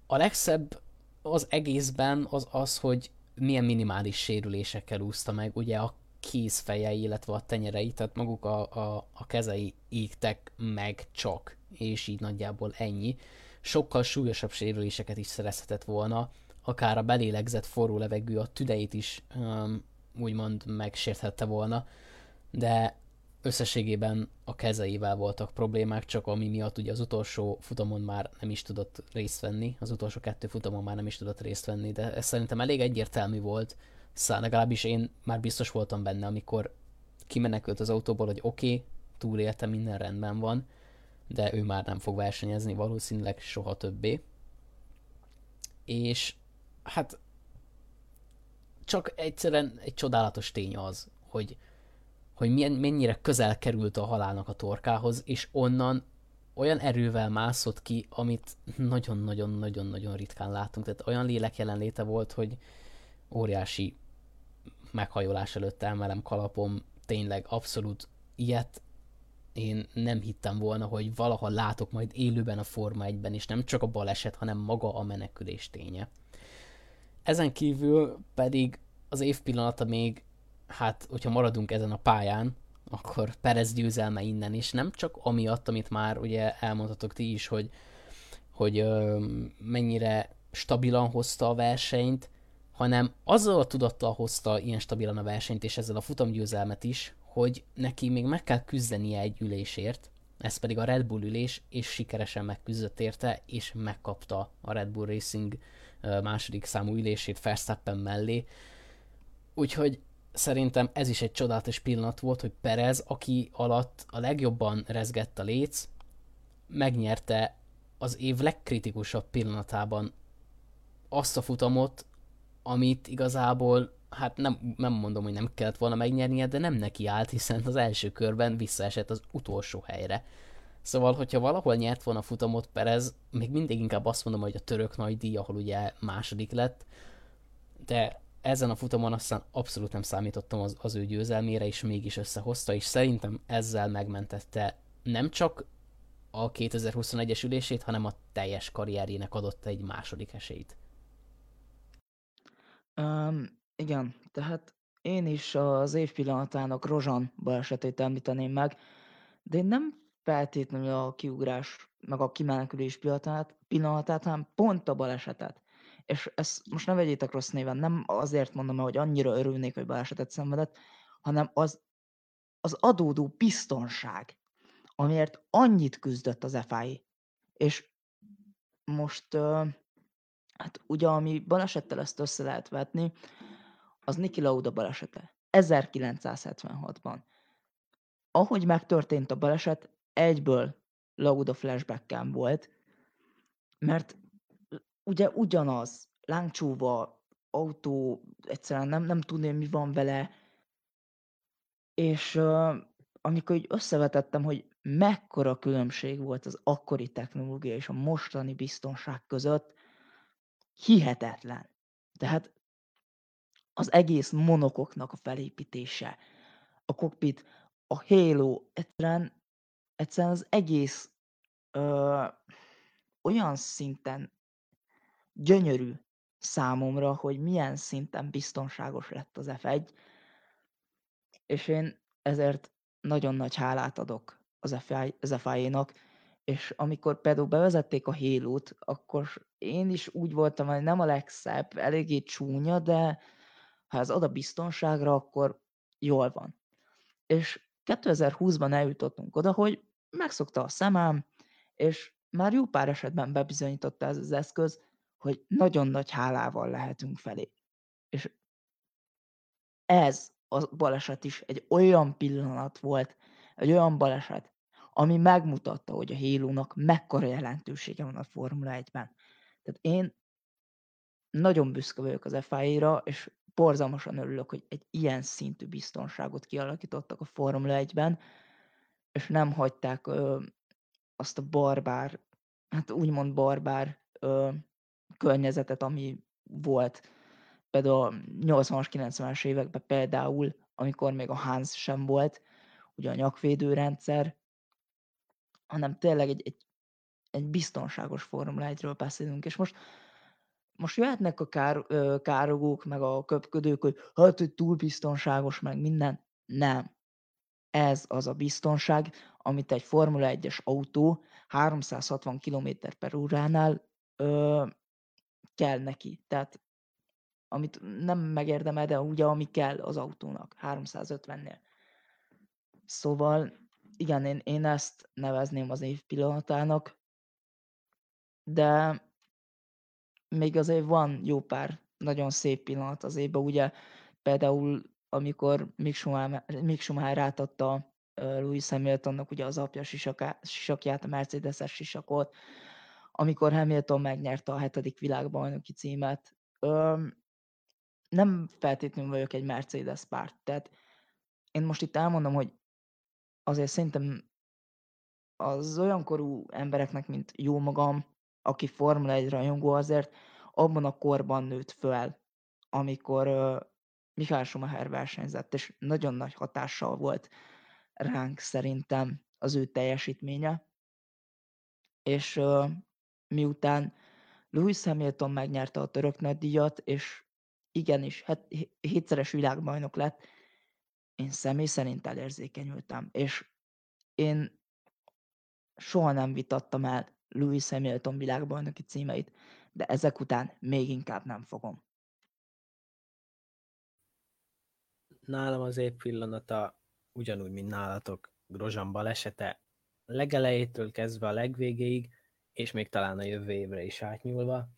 a legszebb az egészben az, hogy milyen minimális sérülésekkel úszta meg, ugye a kézfejei, illetve a tenyerei, tehát maguk a kezei égtek meg csak, és így nagyjából ennyi. Sokkal súlyosabb sérüléseket is szerezhetett volna, akár a belélegzett forró levegő a tüdejét is úgymond megsérthette volna, de összességében a kezeivel voltak problémák, csak ami miatt ugye az utolsó futamon már nem is tudott részt venni, az utolsó 2 futamon már nem is tudott részt venni, de ez szerintem elég egyértelmű volt, legalábbis én már biztos voltam benne, amikor kimenekült az autóból, hogy oké, túlélte, minden rendben van, de ő már nem fog versenyezni valószínűleg soha többé. És hát csak egyszerűen egy csodálatos tény az, hogy mennyire közel került a halálnak a torkához, és onnan olyan erővel mászott ki, amit nagyon-nagyon-nagyon-nagyon ritkán látunk. Tehát olyan lélekjelenléte volt, hogy óriási meghajolás előtt emelem kalapom, tényleg abszolút ilyet én nem hittem volna, hogy valaha látok majd élőben a Forma 1-ben, és nem csak a baleset, hanem maga a menekülés ténye. Ezen kívül pedig az év pillanata még, hogyha maradunk ezen a pályán, akkor Perez győzelme innen is, nem csak amiatt, amit már ugye elmondhatok ti is, hogy mennyire stabilan hozta a versenyt, hanem azzal a tudattal hozta ilyen stabilan a versenyt, és ezzel a futamgyőzelmet is, hogy neki még meg kell küzdenie egy ülésért, ez pedig a Red Bull ülés, és sikeresen megküzdött érte, és megkapta a Red Bull Racing második számú ülését Verstappen mellé. Úgyhogy szerintem ez is egy csodálatos pillanat volt, hogy Perez, aki alatt a legjobban rezgett a léc, megnyerte az év legkritikusabb pillanatában azt a futamot, amit igazából, hát nem mondom, hogy nem kellett volna megnyernie, de nem neki állt, hiszen az első körben visszaesett az utolsó helyre. Szóval, hogyha valahol nyert volna futamot Perez, még mindig inkább azt mondom, hogy a török nagy díj, ahol ugye második lett, de ezen a futamon aztán abszolút nem számítottam az ő győzelmére, és mégis összehozta, és szerintem ezzel megmentette nem csak a 2021-es ülését, hanem a teljes karrierjének adott egy második esélyt. Igen, tehát én is az év pillanatának Grosjean balesetét említeném meg, de én nem feltétlenül a kiugrás, meg a kimenekülés pillanatát, hanem pont a balesetet. És ezt most ne vegyétek rossz néven, nem azért mondom el, hogy annyira örülnék, hogy balesetet szenvedett, hanem az adódó biztonság, amiért annyit küzdött az FIA. És most, hát ugye, ami balesettel ezt össze lehet vetni, az Niki Lauda balesete 1976-ban. Ahogy megtörtént a baleset, egyből Lauda flashbacken volt, mert ugye ugyanaz, lángcsúva, autó, egyszerűen nem tudném, mi van vele, és amikor így összevetettem, hogy mekkora különbség volt az akkori technológia és a mostani biztonság között, hihetetlen. Tehát az egész monokoknak a felépítése, a kokpit, a halo, egyszerűen az egész olyan szinten gyönyörű számomra, hogy milyen szinten biztonságos lett az F1, és én ezért nagyon nagy hálát adok az FIA-nak, és amikor például bevezették a Halo-t, akkor én is úgy voltam, hogy nem a legszebb, eléggé csúnya, de ha ez ad a biztonságra, akkor jól van. És 2020-ban eljutottunk oda, hogy megszokta a szemem, és már jó pár esetben bebizonyította ez az eszköz, hogy nagyon nagy hálával lehetünk felé. És ez a baleset is egy olyan pillanat volt, egy olyan baleset, ami megmutatta, hogy a Halo-nak mekkora jelentősége van a Formula 1-ben. Tehát én nagyon büszke vagyok az FIA-ra, és borzalmasan örülök, hogy egy ilyen szintű biztonságot kialakítottak a Formula 1-ben, és nem hagyták azt a barbár, hát úgymond barbár környezetet, ami volt például a 80-as, 90-es években például, amikor még a Hans sem volt, ugye a nyakvédő rendszer, hanem tényleg egy biztonságos Formula 1-ről beszélünk, és most jöhetnek a károgók, meg a köpködők, hogy hát, hogy túl biztonságos, meg minden. Nem. Ez az a biztonság, amit egy Formula 1-es autó 360 km/h-nál kell neki. Tehát amit nem megérdemel, de ugye ami kell az autónak 350-nél. Szóval igen, én ezt nevezném az év pillanatának, de még azért van jó pár nagyon szép pillanat az évben, ugye például amikor Mick Schumacher átadta Lewis Hamiltonnak ugye az apja sisakját, a Mercedes-es sisakot, amikor Hamilton megnyerte a 7. világbajnoki címet. Nem feltétlenül vagyok egy Mercedes párt, tehát én most itt elmondom, hogy azért szerintem az olyankorú embereknek, mint jó magam, aki Formula 1 rajongó, azért abban a korban nőtt föl, amikor Michael Schumacher versenyzett, és nagyon nagy hatással volt ránk szerintem az ő teljesítménye. És miután Lewis Hamilton megnyerte a török nagy díjat, és igenis, 7-szeres világbajnok lett, én személy szerint elérzékenyültem, és én soha nem vitattam el Lewis Hamilton világbajnoki címeit, de ezek után még inkább nem fogom. Nálam az év pillanata ugyanúgy, mint nálatok, Grosjean balesete legelejétől kezdve a legvégéig, és még talán a jövő évre is átnyúlva.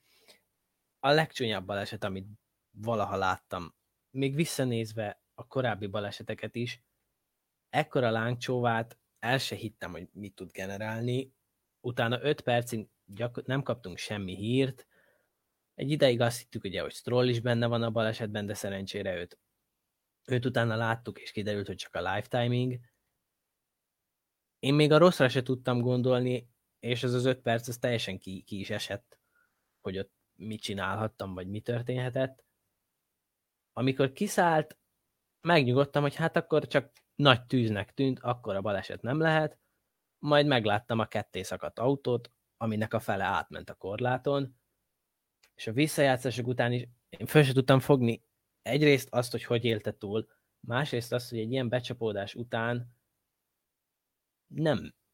A legcsúnyabb baleset, amit valaha láttam, még visszanézve a korábbi baleseteket is, ekkora lángcsóvát el se hittem, hogy mit tud generálni, utána 5 percig nem kaptunk semmi hírt, egy ideig azt hittük ugye, hogy Stroll is benne van a balesetben, de szerencsére őt utána láttuk, és kiderült, hogy csak a lifetiming. Én még a rosszra se tudtam gondolni, és ez az 5 perc, az teljesen ki is esett, hogy ott mit csinálhattam, vagy mi történhetett. Amikor kiszállt, megnyugodtam, hogy hát akkor csak nagy tűznek tűnt, akkor a baleset nem lehet, majd megláttam a ketté szakadt autót, aminek a fele átment a korláton, és a visszajátszások után is én föl sem tudtam fogni egyrészt azt, hogy élte túl, másrészt azt, hogy egy ilyen becsapódás után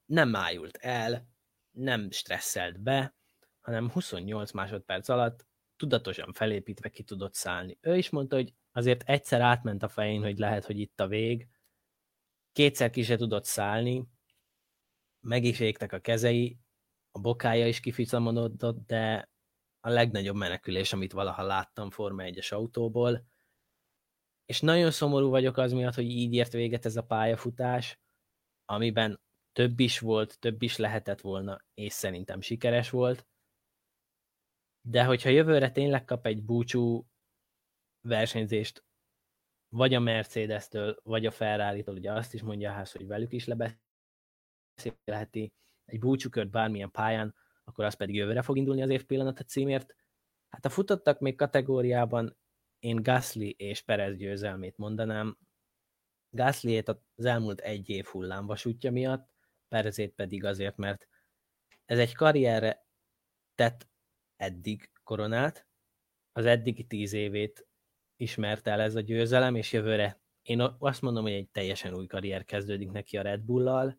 nem ájult el, nem stresszelt be, hanem 28 másodperc alatt tudatosan felépítve ki tudott szállni. Ő is mondta, hogy azért egyszer átment a fején, hogy lehet, hogy itt a vég, kétszer ki se tudott szállni, meg is égtek a kezei, a bokája is kificamodott, de a legnagyobb menekülés, amit valaha láttam Forma 1-es autóból, és nagyon szomorú vagyok az miatt, hogy így ért véget ez a pályafutás, amiben több is volt, több is lehetett volna, és szerintem sikeres volt, de hogyha jövőre tényleg kap egy búcsú versenyzést, vagy a Mercedes-től, vagy a Ferrari-tól, ugye azt is mondja a ház, hogy velük is lebeszélheti egy búcsúkört bármilyen pályán, akkor az pedig jövőre fog indulni az év pillanata címért. Hát a futottak még kategóriában én Gasly és Perez győzelmét mondanám. Gaslyét az elmúlt egy év hullámvasútja miatt, Perezét pedig azért, mert ez egy karrierre tett eddig koronát, az eddigi 10 évét ismert el ez a győzelem, és jövőre én azt mondom, hogy egy teljesen új karrier kezdődik neki a Red Bull-lal.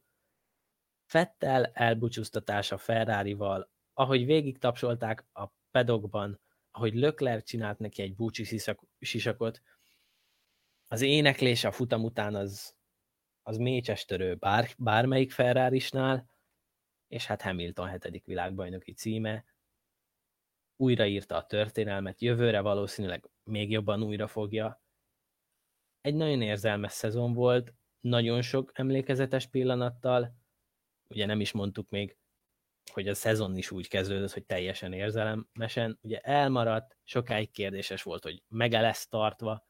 Vettel elbúcsúztatása Ferrarival, ahogy végig tapsolták a pedokban, ahogy Leclerc csinált neki egy búcsi sisakot, az éneklés a futam után az mécsestörő bármelyik Ferrarisnál, és hát Hamilton 7. világbajnoki címe újraírta a történelmet, jövőre valószínűleg még jobban újra fogja. Egy nagyon érzelmes szezon volt, nagyon sok emlékezetes pillanattal, ugye nem is mondtuk még, hogy a szezon is úgy kezdődött, hogy teljesen érzelemesen, ugye elmaradt, sokáig kérdéses volt, hogy meg lesz tartva,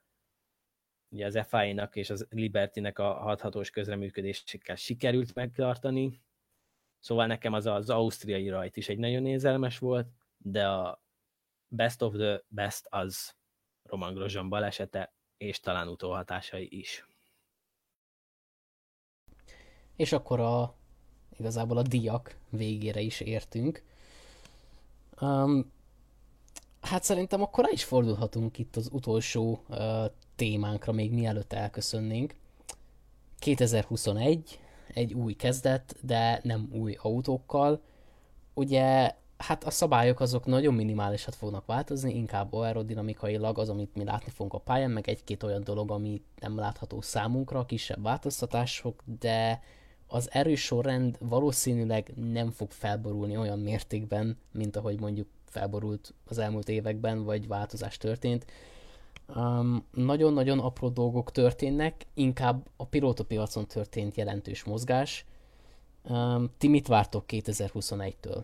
ugye az FIA-nak és az Liberty-nek a hathatós közreműködésekkel sikerült megtartani, szóval nekem az ausztriai rajt is egy nagyon érzelmes volt, de a best of the best az Romain Grosjean balesete, és talán utóhatásai is. És akkor igazából a díjak végére is értünk. Hát szerintem akkor is fordulhatunk itt az utolsó témánkra, még mielőtt elköszönnénk. 2021, egy új kezdet, de nem új autókkal. Ugye, hát a szabályok azok nagyon minimálisat fognak változni, inkább aerodinamikailag az, amit mi látni fogunk a pályán, meg egy-két olyan dolog, ami nem látható számunkra, kisebb változtatások, de az erősorrend valószínűleg nem fog felborulni olyan mértékben, mint ahogy mondjuk felborult az elmúlt években, vagy változás történt. Nagyon-nagyon apró dolgok történnek, inkább a pilótapiacon történt jelentős mozgás. Ti mit vártok 2021-től?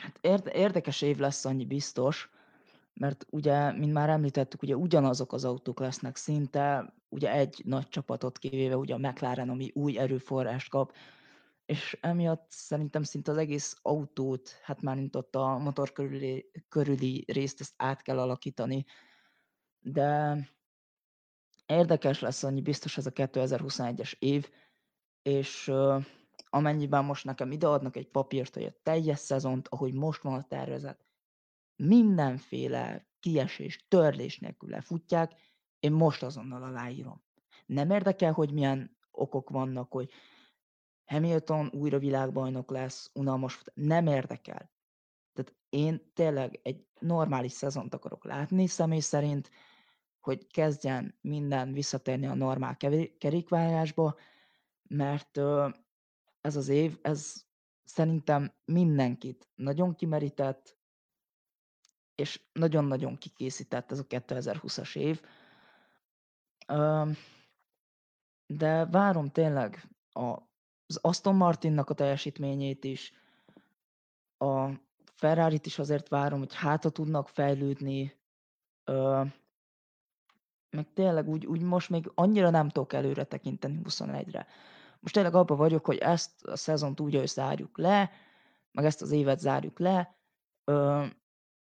Hát érdekes év lesz, annyi biztos, mert ugye, mint már említettük, ugye ugyanazok az autók lesznek szinte, ugye egy nagy csapatot kivéve, ugye a McLaren, ami új erőforrást kap, és emiatt szerintem szinte az egész autót, hát már mint ott a motor körüli részt, ezt át kell alakítani. De érdekes lesz, annyi biztos ez a 2021-es év, és amennyiben most nekem ideadnak egy papírt, hogy a teljes szezont, ahogy most van a tervezet, mindenféle kiesés, törlés nélkül lefutják, én most azonnal aláírom. Nem érdekel, hogy milyen okok vannak, hogy Hamilton újra világbajnok lesz, unalmas, nem érdekel. Tehát én tényleg egy normális szezont akarok látni személy szerint, hogy kezdjen minden visszatérni a normál kerékvágásba, mert ez az év, ez szerintem mindenkit nagyon kimerített, és nagyon-nagyon kikészített ez a 2020-as év. De várom tényleg az Aston Martinnak a teljesítményét is, a Ferrarit is azért várom, hogy hátra tudnak fejlődni, meg tényleg úgy most még annyira nem tudok előre tekinteni 21-re. Most tényleg abban vagyok, hogy ezt a szezont úgy, hogy zárjuk le, meg ezt az évet zárjuk le,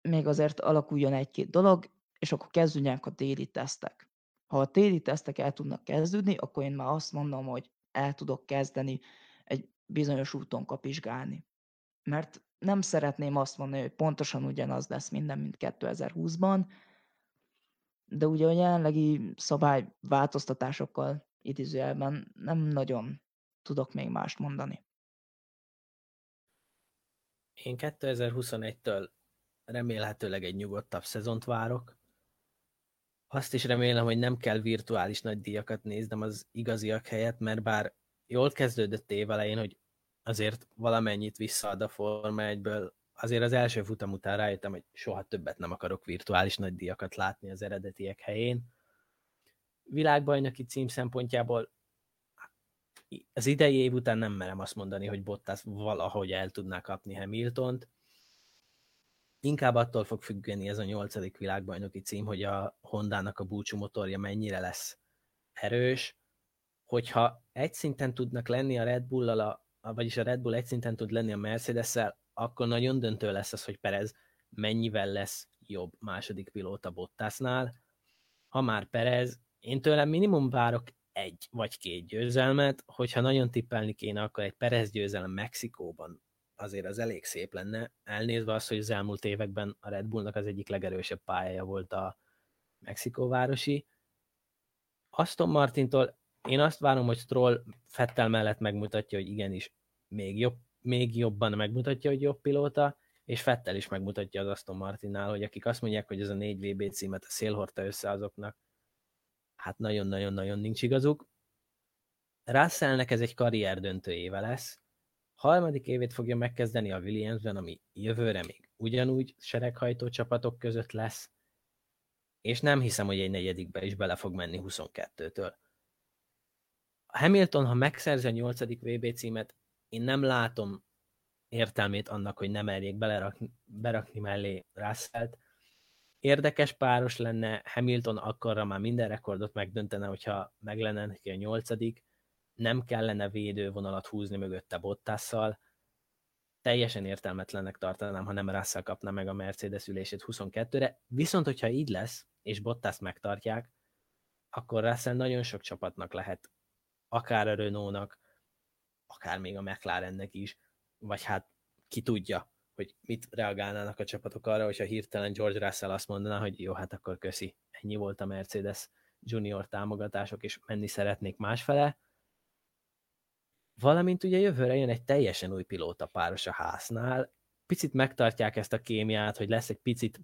még azért alakuljon egy-két dolog, és akkor kezdődjenek a téli tesztek. Ha a téli tesztek el tudnak kezdődni, akkor én már azt mondom, hogy el tudok kezdeni egy bizonyos úton kapizsgálni. Mert nem szeretném azt mondani, hogy pontosan ugyanaz lesz minden, mint 2020-ban, de ugye a jelenlegi szabályváltoztatásokkal idézőjelben nem nagyon tudok még mást mondani. Én 2021-től remélhetőleg egy nyugodtabb szezont várok. Azt is remélem, hogy nem kell virtuális nagy díjakat néznem az igaziak helyett, mert bár jól kezdődött évelején, hogy azért valamennyit visszaad a Forma 1-ből, azért az első futam után rájöttem, hogy soha többet nem akarok virtuális nagy díjakat látni az eredetiek helyén. Világbajnoki cím szempontjából az idei év után nem merem azt mondani, hogy Bottas valahogy el tudná kapni Hamiltont. Inkább attól fog függeni ez a 8. világbajnoki cím, hogy a Hondának a búcsú motorja mennyire lesz erős. Hogyha egy szinten tudnak lenni a Red Bull-al, vagyis a Red Bull egy szinten tud lenni a Mercedes-szel, akkor nagyon döntő lesz az, hogy Perez mennyivel lesz jobb második pilóta Bottasnál. Ha már Perez, én tőlem minimum várok egy vagy két győzelmet, hogyha nagyon tippelni kéne, akkor egy Perez győzelem Mexikóban azért az elég szép lenne, elnézve azt, hogy az elmúlt években a Red Bullnak az egyik legerősebb pályája volt a mexikóvárosi. Aston Martintól én azt várom, hogy Stroll Vettel mellett megmutatja, hogy igenis még jobban megmutatja, hogy jobb pilóta, és Vettel is megmutatja az Aston Martinnál, hogy akik azt mondják, hogy ez a 4 VB címet a szél hordta össze, azoknak hát nagyon-nagyon-nagyon nincs igazuk. Russellnek ez egy karrier döntő éve lesz. Harmadik évét fogja megkezdeni a Williamsben, ami jövőre még ugyanúgy sereghajtó csapatok között lesz, és nem hiszem, hogy egy negyedikbe is bele fog menni 22-től. Hamilton, ha megszerzi a 8. VB címet, én nem látom értelmét annak, hogy nem merjék berakni mellé Russellt. Érdekes páros lenne, Hamilton akkorra már minden rekordot megdöntene, hogyha meg lenne neki a 8. Nem kellene védővonalat húzni mögötte Bottasszal. Teljesen értelmetlennek tartanám, ha nem Russell kapna meg a Mercedes ülését 22-re. Viszont, hogyha így lesz, és Bottaszt megtartják, akkor Russell nagyon sok csapatnak lehet. Akár a Renault-nak, akár még a McLarennek is, vagy hát ki tudja, hogy mit reagálnának a csapatok arra, hogyha hirtelen George Russell azt mondaná, hogy jó, hát akkor köszi, ennyi volt a Mercedes junior támogatások, és menni szeretnék másfele. Valamint ugye jövőre jön egy teljesen új pilóta páros a háznál, picit megtartják ezt a kémiát, hogy lesz egy picit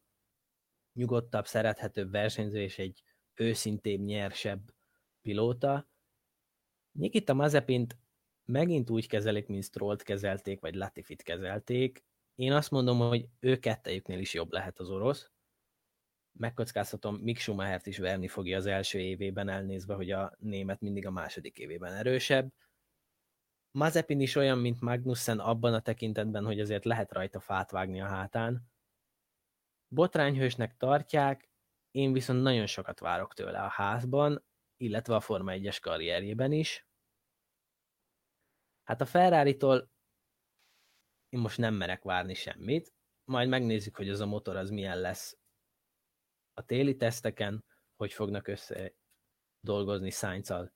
nyugodtabb, szerethetőbb versenyző, és egy őszintébb, nyersebb pilóta. Nikita Mazepint megint úgy kezelik, mint Strollt kezelték, vagy Latifit kezelték. Én azt mondom, hogy ő kettejüknél is jobb lehet az orosz. Megkockáztatom, Mick Schumachert is verni fogja az első évében, elnézve, hogy a német mindig a második évében erősebb. Mazepin is olyan, mint Magnussen abban a tekintetben, hogy azért lehet rajta fát vágni a hátán. Botrányhősnek tartják, én viszont nagyon sokat várok tőle a házban, illetve a Forma 1-es karrierjében is. Hát a Ferraritól én most nem merek várni semmit, majd megnézzük, hogy az a motor az milyen lesz a téli teszteken, hogy fognak össze dolgozni Sainz-al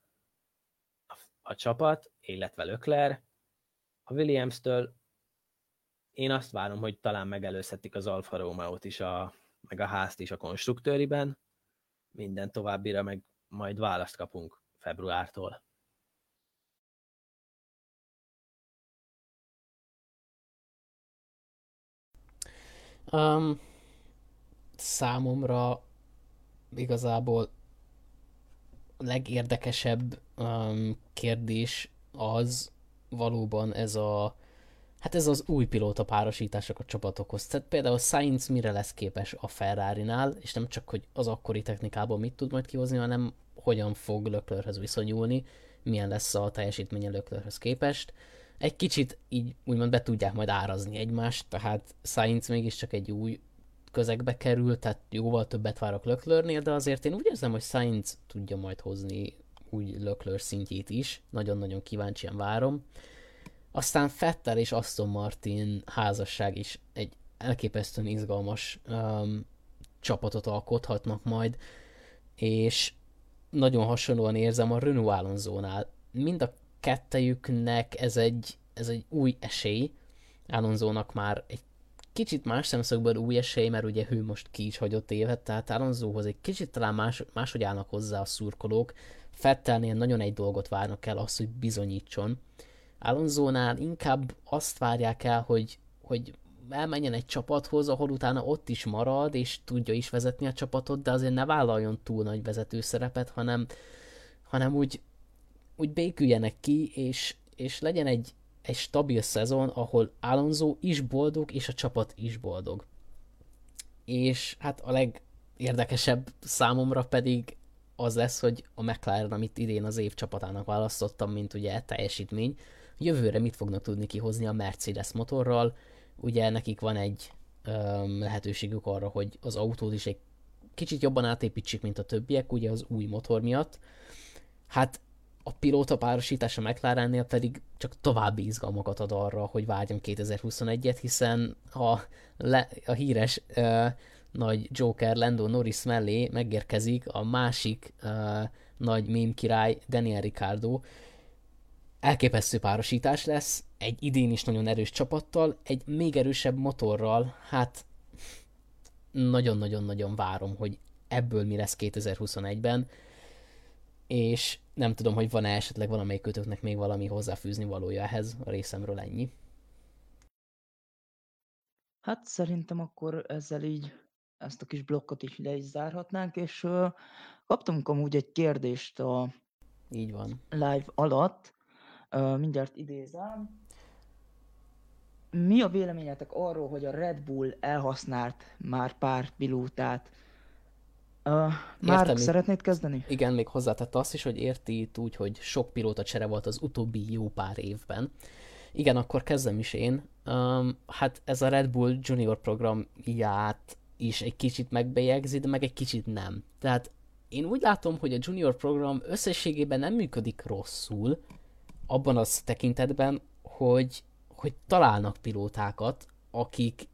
a csapat, illetve Leclerc. A Williams-től én azt várom, hogy talán megelőzhetik az Alfa Romeót is, meg a házt is a konstruktőriben, minden továbbira meg majd választ kapunk februártól. Számomra igazából a legérdekesebb kérdés az valóban ez a hát ez az új pilóta párosítások a csapatokhoz. Tehát például Sainz mire lesz képes a Ferrarinál, és nem csak, hogy az akkori technikából mit tud majd kihozni, hanem hogyan fog Leclerchhez viszonyulni, milyen lesz a teljesítménye Leclerchhez képest. Egy kicsit így úgymond be tudják majd árazni egymást, tehát Sainz mégiscsak egy új közegbe kerül, tehát jóval többet várok Leclercnél, de azért én úgy érzem, hogy Sainz tudja majd hozni úgy Leclerc szintjét is, nagyon-nagyon kíváncsian várom. Aztán Vettel és Aston Martin házasság is egy elképesztően izgalmas csapatot alkothatnak majd, és nagyon hasonlóan érzem a Renault Alonsónál. Mind a kettejüknek ez egy új esély. Alonsónak már egy kicsit más szemszögből új esély, mert ugye ő most ki is hagyott évet, tehát Alonsóhoz egy kicsit talán máshogy állnak hozzá a szurkolók. Vettelnél nagyon egy dolgot várnak el, az, hogy bizonyítson. Alonsónál inkább azt várják el, hogy elmenjen egy csapathoz, ahol utána ott is marad, és tudja is vezetni a csapatot, de azért ne vállaljon túl nagy vezető szerepet, hanem úgy béküljenek ki, és legyen egy stabil szezon, ahol Alonso is boldog, és a csapat is boldog. És hát a legérdekesebb számomra pedig az lesz, hogy a McLaren, amit idén az év csapatának választottam, mint ugye teljesítmény, jövőre mit fognak tudni kihozni a Mercedes motorral. Ugye nekik van egy lehetőségük arra, hogy az autót is egy kicsit jobban átépítsék, mint a többiek, ugye az új motor miatt. Hát a pilóta párosítása McLarennél pedig csak további izgalmakat ad arra, hogy várjam 2021-et, hiszen a híres nagy Joker Lando Norris mellé megérkezik a másik nagy mém király, Daniel Ricciardo. Elképesztő párosítás lesz, egy idén is nagyon erős csapattal, egy még erősebb motorral, hát nagyon-nagyon-nagyon várom, hogy ebből mi lesz 2021-ben, és nem tudom, hogy van-e esetleg valamelyik kötöknek még valami hozzáfűzni valója ehhez, a részemről ennyi. Hát szerintem akkor ezzel így ezt a kis blokkot is le is zárhatnánk, és kaptunk amúgy egy kérdést a így van. Live alatt, mindjárt idézem. Mi a véleményetek arról, hogy a Red Bull elhasznált már pár pilótát? Már szeretnéd kezdeni? Igen, még hozzátette azt is, hogy érti itt úgy, hogy sok pilóta csere volt az utóbbi jó pár évben. Igen, akkor kezdem is én. Hát ez a Red Bull Junior programját is egy kicsit megbélyegzi, de meg egy kicsit nem. Tehát én úgy látom, hogy a Junior program összességében nem működik rosszul, abban az tekintetben, hogy találnak pilótákat, akik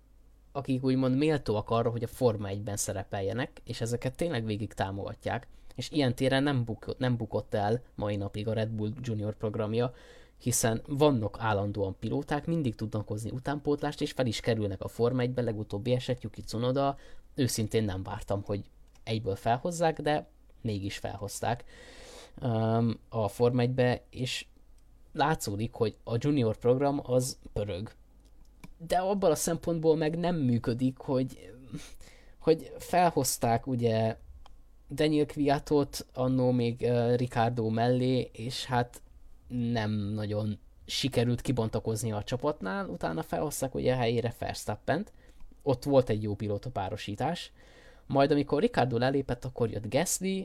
úgymond méltóak arra, hogy a Forma 1-ben szerepeljenek, és ezeket tényleg végig támogatják. És ilyen téren nem bukott el mai napig a Red Bull Junior programja, hiszen vannak állandóan pilóták, mindig tudnak hozni utánpótlást, és fel is kerülnek a Forma 1-ben, legutóbbi eset Yuki Tsunoda, őszintén nem vártam, hogy egyből felhozzák, de mégis felhozták a Forma 1-be, és látszódik, hogy a junior program az pörög. De abban a szempontból meg nem működik, hogy felhozták ugye Daniil Kvyatot annó még Ricciardo mellé, és hát nem nagyon sikerült kibontakozni a csapatnál, utána felhozták ugye a helyére Verstappent, ott volt egy jó pilóta párosítás, majd amikor Ricciardo lelépett, akkor jött Gasly,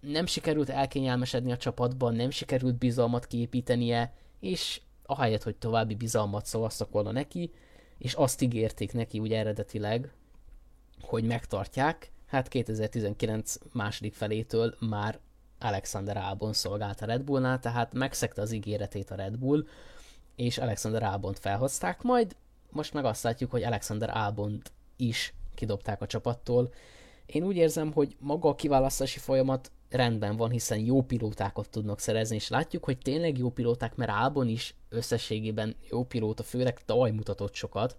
nem sikerült elkényelmesedni a csapatban, nem sikerült bizalmat kiépítenie, és ahelyett, hogy további bizalmat szavaztak volna neki, és azt ígérték neki úgy eredetileg, hogy megtartják, hát 2019 második felétől már Alexander Albon szolgált a Red Bullnál, tehát megszegte az ígéretét a Red Bull, és Alexander Albont felhozták, majd most meg azt látjuk, hogy Alexander Albont is kidobták a csapattól. Én úgy érzem, hogy maga a kiválasztási folyamat rendben van, hiszen jó pilótákat tudnak szerezni, és látjuk, hogy tényleg jó pilóták, mert Albon is összességében jó pilóta, főleg tavaly mutatott sokat,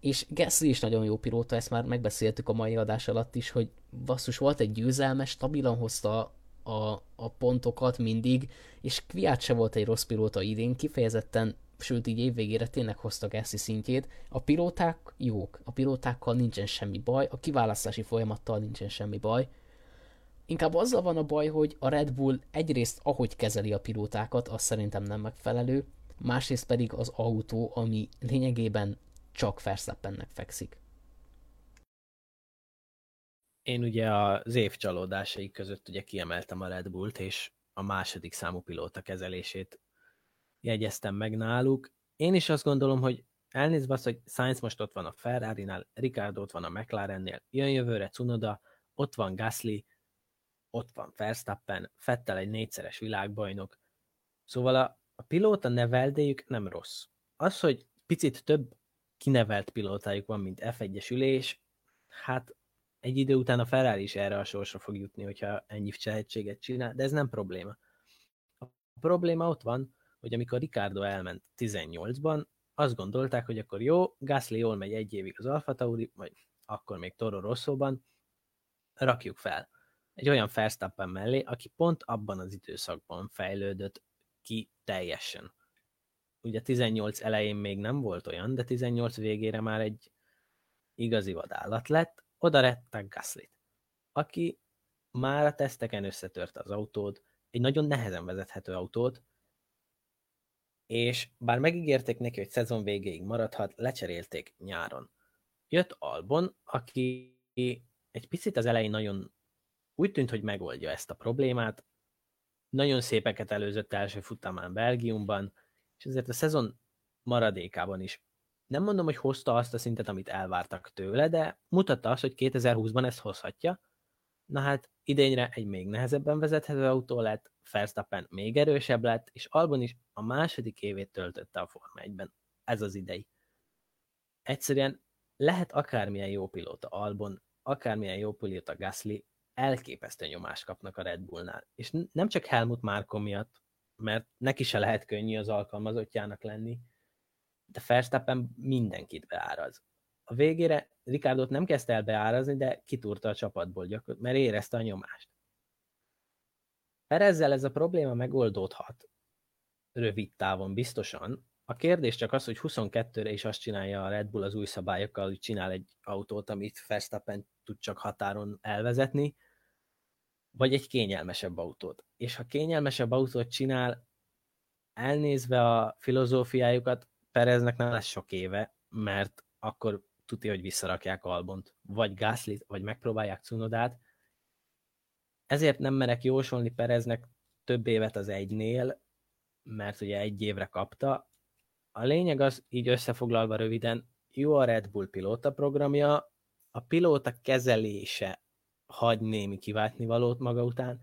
és Gasly is nagyon jó pilóta, ezt már megbeszéltük a mai adás alatt is, hogy basszus, volt egy győzelmes, stabilan hozta a pontokat mindig, és Kvyat se volt egy rossz pilóta idén, kifejezetten, sőt így évvégére tényleg hozta Gasly szintjét. A pilóták jók, a pilótákkal nincsen semmi baj, a kiválasztási folyamattal nincsen semmi baj, inkább azzal van a baj, hogy a Red Bull egyrészt ahogy kezeli a pilótákat, az szerintem nem megfelelő, másrészt pedig az autó, ami lényegében csak Verstappennek fekszik. Én ugye az év csalódásai között ugye kiemeltem a Red Bullt, és a második számú pilóta kezelését jegyeztem meg náluk. Én is azt gondolom, hogy elnézve azt, hogy Sainz most ott van a Ferrarinál, Ricciardo ott van a McLarennél, jön jövőre Tsunoda, ott van Gasly, ott van Verstappen, Vettel egy 4-szeres világbajnok. Szóval a pilóta neveldéjük nem rossz. Az, hogy picit több kinevelt pilótájuk van, mint F1-es ülés, hát egy idő után a Ferrari is erre a sorsra fog jutni, hogyha ennyi tehetséget csinál, de ez nem probléma. A probléma ott van, hogy amikor Ricciardo elment 18-ban, azt gondolták, hogy akkor jó, Gasly jól megy egy évig az Alfa Tauri, vagy akkor még Toro Rosszóban, rakjuk fel egy olyan Verstappen mellé, aki pont abban az időszakban fejlődött ki teljesen. Ugye 18 elején még nem volt olyan, de 18 végére már egy igazi vadállat lett, oda rettek Gaslyt, aki már a teszteken összetört az autót, egy nagyon nehezen vezethető autót, és bár megígérték neki, hogy szezon végéig maradhat, lecserélték nyáron. Jött Albon, aki egy picit az elején nagyon úgy tűnt, hogy megoldja ezt a problémát, nagyon szépeket előzött első futamán Belgiumban, és ezért a szezon maradékában is. Nem mondom, hogy hozta azt a szintet, amit elvártak tőle, de mutatta azt, hogy 2020-ban ezt hozhatja. Na hát idényre egy még nehezebben vezethető autó lett, Verstappen még erősebb lett, és Albon is a második évét töltötte a Forma 1-ben. Ez az idei. Egyszerűen lehet akármilyen jó pilóta Albon, akármilyen jó pilóta Gasly, elképesztő nyomást kapnak a Red Bullnál. És nem csak Helmut Márko miatt, mert neki se lehet könnyű az alkalmazottjának lenni, de Verstappen mindenkit beáraz. A végére Riccardot nem kezdte el beárazni, de kitúrta a csapatból mert érezte a nyomást. Perezzel ez a probléma megoldódhat rövid távon biztosan. A kérdés csak az, hogy 22-re is azt csinálja a Red Bull az új szabályokkal, hogy csinál egy autót, amit Verstappen tud csak határon elvezetni, vagy egy kényelmesebb autót. És ha kényelmesebb autót csinál, elnézve a filozófiájukat, Pereznek nem lesz sok éve, mert akkor tudja, hogy visszarakják Albont, vagy Gaslyt, vagy megpróbálják Cunodát. Ezért nem merek jósolni Pereznek több évet az egynél, mert ugye egy évre kapta. A lényeg az, így összefoglalva röviden, jó a Red Bull pilóta programja, a pilóta kezelése hagy némi kiváltnivalót maga után,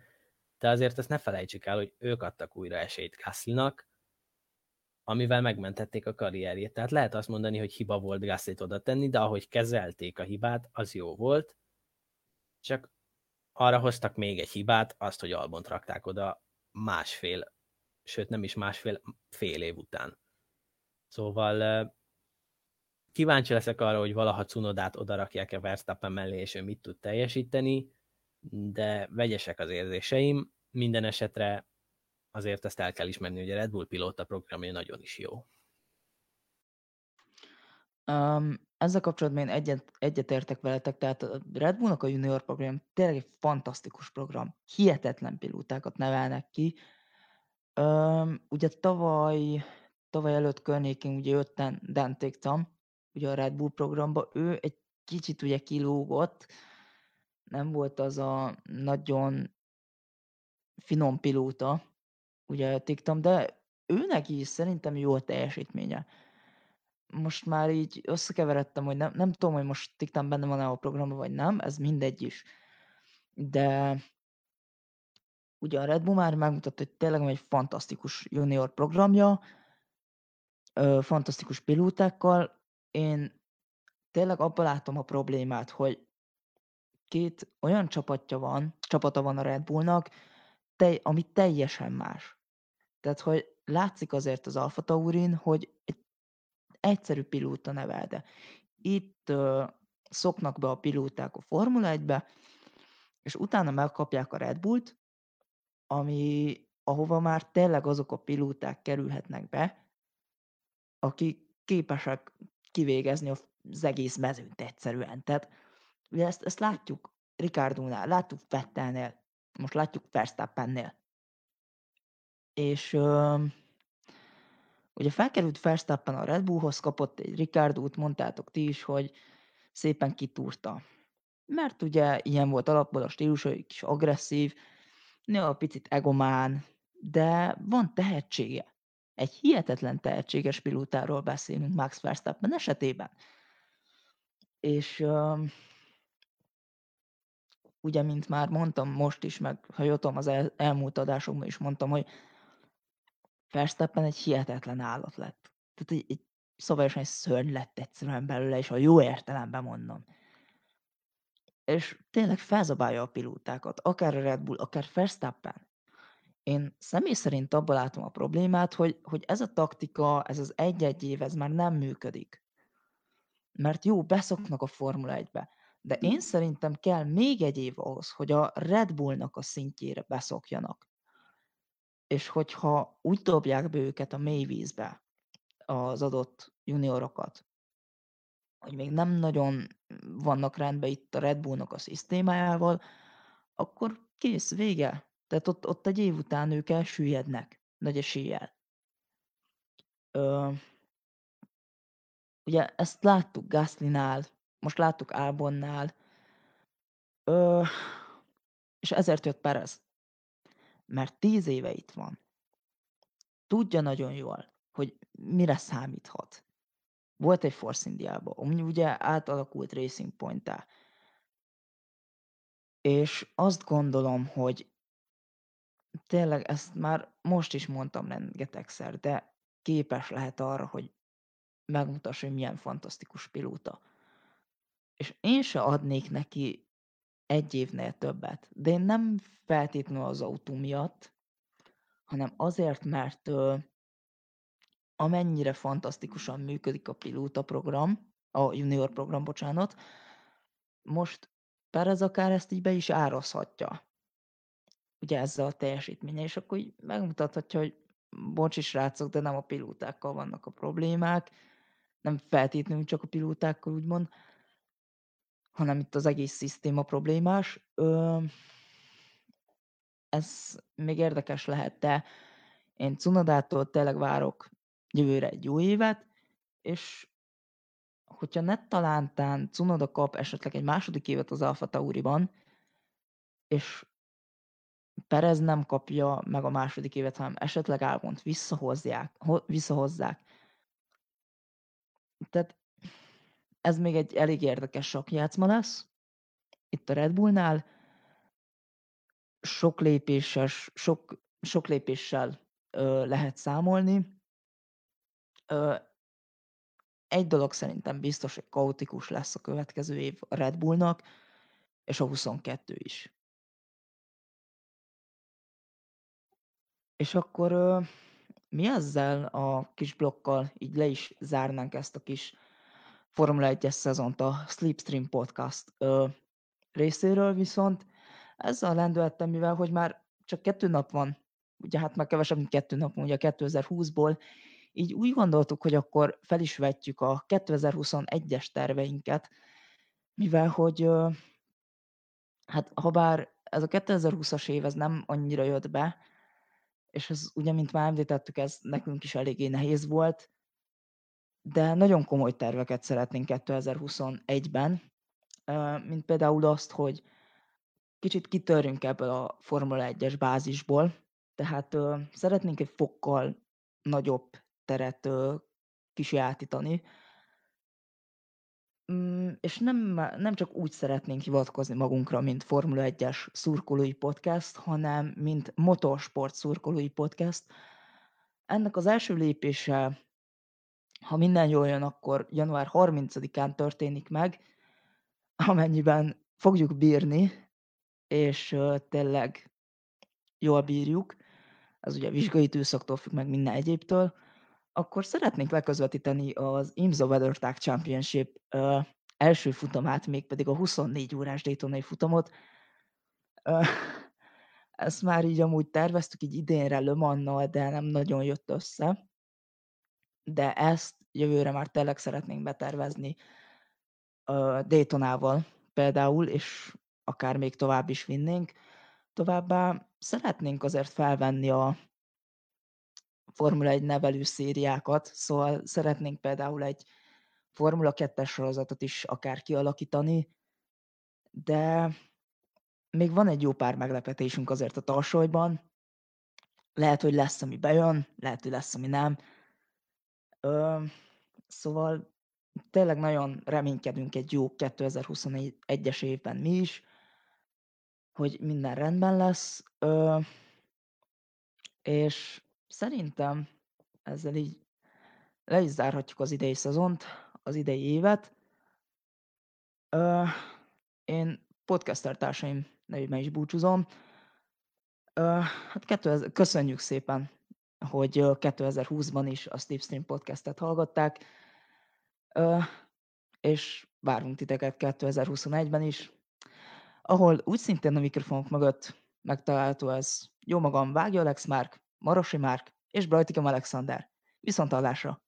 de azért ezt ne felejtsük el, hogy ők adtak újra esélyt Gaslynak, amivel megmentették a karrierjét. Tehát lehet azt mondani, hogy hiba volt Gaslyt oda tenni, de ahogy kezelték a hibát, az jó volt. Csak arra hoztak még egy hibát, azt, hogy Albont rakták oda másfél, sőt nem is másfél, fél év után. Szóval kíváncsi leszek arra, hogy valaha Cunodát odarakják-e Verstappen mellé, és ő mit tud teljesíteni, de vegyesek az érzéseim. Minden esetre azért ezt el kell ismerni, hogy a Red Bull pilóta programja nagyon is jó. Ezzel kapcsolatban én egyetértek veletek, tehát a Red Bullnak a junior program tényleg egy fantasztikus program. Hihetetlen pilótákat nevelnek ki. Ugye tavaly előtt környékén ugye Dantéktam, ugye a Red Bull programba, ő egy kicsit ugye kilógott, nem volt az a nagyon finom pilóta, ugye Tiktam, de őnek is szerintem jó a teljesítménye. Most már így összekeveredtem, hogy nem tudom, hogy most Tiktam benne van-e a programban, vagy nem, ez mindegy is. De ugye a Red Bull már megmutatta, hogy tényleg egy fantasztikus junior programja, fantasztikus pilótákkal. Én tényleg abban látom a problémát, hogy két olyan csapata van a Red Bullnak, ami teljesen más. Tehát, hogy látszik azért az Alfa Taurin, hogy egy egyszerű pilóta nevel, de itt szoknak be a pilóták a Formula 1-be, és utána megkapják a Red Bullt, ahova már tényleg azok a pilóták kerülhetnek be, akik képesek kivégezni az egész mezőnyt egyszerűen. Tehát ugye ezt látjuk Ricciardónál, láttuk Vettelnél, most látjuk Verstappennél. És Ugye felkerült Verstappen a Red Bullhoz, kapott egy Ricciardót, mondtátok ti is, hogy szépen kitúrta. Mert ugye ilyen volt alapból a stílus, hogy kis agresszív, néha picit egomán, de van tehetsége. Egy hihetetlen tehetséges pilótáról beszélünk Max Verstappen esetében. És ugye, mint már mondtam most is, meg ha jöttem az elmúlt adásokban is mondtam, hogy Verstappen egy hihetetlen állat lett. Tehát egy szabályosan egy szörny lett egyszerűen belőle, és a jó értelemben mondom. És tényleg felzabálja a pilótákat, akár a Red Bull, akár Verstappen. Én személy szerint abban látom a problémát, hogy ez a taktika, ez az egy-egy év, ez már nem működik. Mert jó, beszoknak a Formula 1-be, de én szerintem kell még egy év ahhoz, hogy a Red Bullnak a szintjére beszokjanak. És hogyha úgy dobják be őket a mélyvízbe, az adott juniorokat, hogy még nem nagyon vannak rendben itt a Red Bullnak a szisztémájával, akkor kész, vége. Tehát ott egy év után ők elsüllyednek, nagy eséllyel. Ugye ezt láttuk Gaslynál, most láttuk Albonnál, és ezért jött Perez. Mert 10 éve itt van. Tudja nagyon jól, hogy mire számíthat. Volt egy Force Indiában, ami ugye átalakult Racing Point-tá. És azt gondolom, hogy tényleg ezt már most is mondtam rengetegszer, de képes lehet arra, hogy megmutassa, hogy milyen fantasztikus pilóta. És én se adnék neki egy évnél többet. De én nem feltétlenül az autó miatt, hanem azért, mert amennyire fantasztikusan működik a pilóta program, a junior program, bocsánat, most Perez akár ezt így be is árazhatja. Ugye ezzel a teljesítménye, és akkor így megmutathatja, hogy bocsi srácok, de nem a pilótákkal vannak a problémák, nem feltétlenül csak a pilótákkal úgymond, hanem itt az egész szisztéma problémás. Ez még érdekes lehet, de én Cunodától tényleg várok jövőre egy jó évet, és hogyha netán Cunoda kap esetleg egy második évet az Alfa Tauriban, és Perez nem kapja meg a második évet, hanem esetleg Albont visszahozzák. Tehát ez még egy elég érdekes sakjátszma lesz. Itt a Red Bullnál sok lépéssel lehet számolni. Egy dolog szerintem biztos, hogy kaotikus lesz a következő év a Red Bullnak, és a 22 is. És akkor mi ezzel a kis blokkal így le is zárnánk ezt a kis Formula 1-es szezont a Slipstream Podcast részéről, viszont ezzel lendülettem, mivel hogy már csak 2 nap van, ugye hát már kevesebb, mint 2 nap van, ugye 2020-ból, így úgy gondoltuk, hogy akkor fel is vetjük a 2021-es terveinket, mivel hogy hát habár ez a 2020-as év ez nem annyira jött be, és ez ugye, mint már említettük, ez nekünk is eléggé nehéz volt, de nagyon komoly terveket szeretnénk 2021-ben, mint például azt, hogy kicsit kitörjünk ebből a Formula 1-es bázisból, tehát szeretnénk egy fokkal nagyobb teret kisjátítani, és nem csak úgy szeretnénk hivatkozni magunkra, mint Formula 1-es szurkolói podcast, hanem mint motorsport szurkolói podcast. Ennek az első lépése, ha minden jól jön, akkor január 30-án történik meg, amennyiben fogjuk bírni, és tényleg jól bírjuk, ez ugye vizsgai időszaktól függ meg minden egyébtől, akkor szeretnénk leközvetíteni az IMSA Weather Tag Championship első futamát, mégpedig a 24 órás Daytonai futamot. Ezt már így amúgy terveztük, így idénre Le Mans-nal, de nem nagyon jött össze. De ezt jövőre már tényleg szeretnénk betervezni Daytonával például, és akár még tovább is vinnénk. Továbbá szeretnénk azért felvenni a Formula 1 nevelő szériákat, szóval szeretnénk például egy Formula 2-es sorozatot is akár kialakítani, de még van egy jó pár meglepetésünk azért a tarsolyban. Lehet, hogy lesz, ami bejön, lehet, hogy lesz, ami nem. Szóval tényleg nagyon reménykedünk egy jó 2021-es évben mi is, hogy minden rendben lesz, és szerintem ezzel így le is zárhatjuk az idei szezont, az idei évet. Én podcaster társaim nevében is búcsúzom. Hát köszönjük szépen, hogy 2020-ban is a Slipstream podcastet hallgatták, és várunk titeket 2021-ben is, ahol úgy szintén a mikrofonok mögött megtalálható ez jó magam Vági Alex Márk, Marosi Márk és Brajtikem Alexander. Viszonthallásra!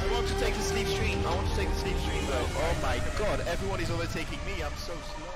I want to take the slipstream though. Oh my god, everyone is overtaking me, I'm so slow.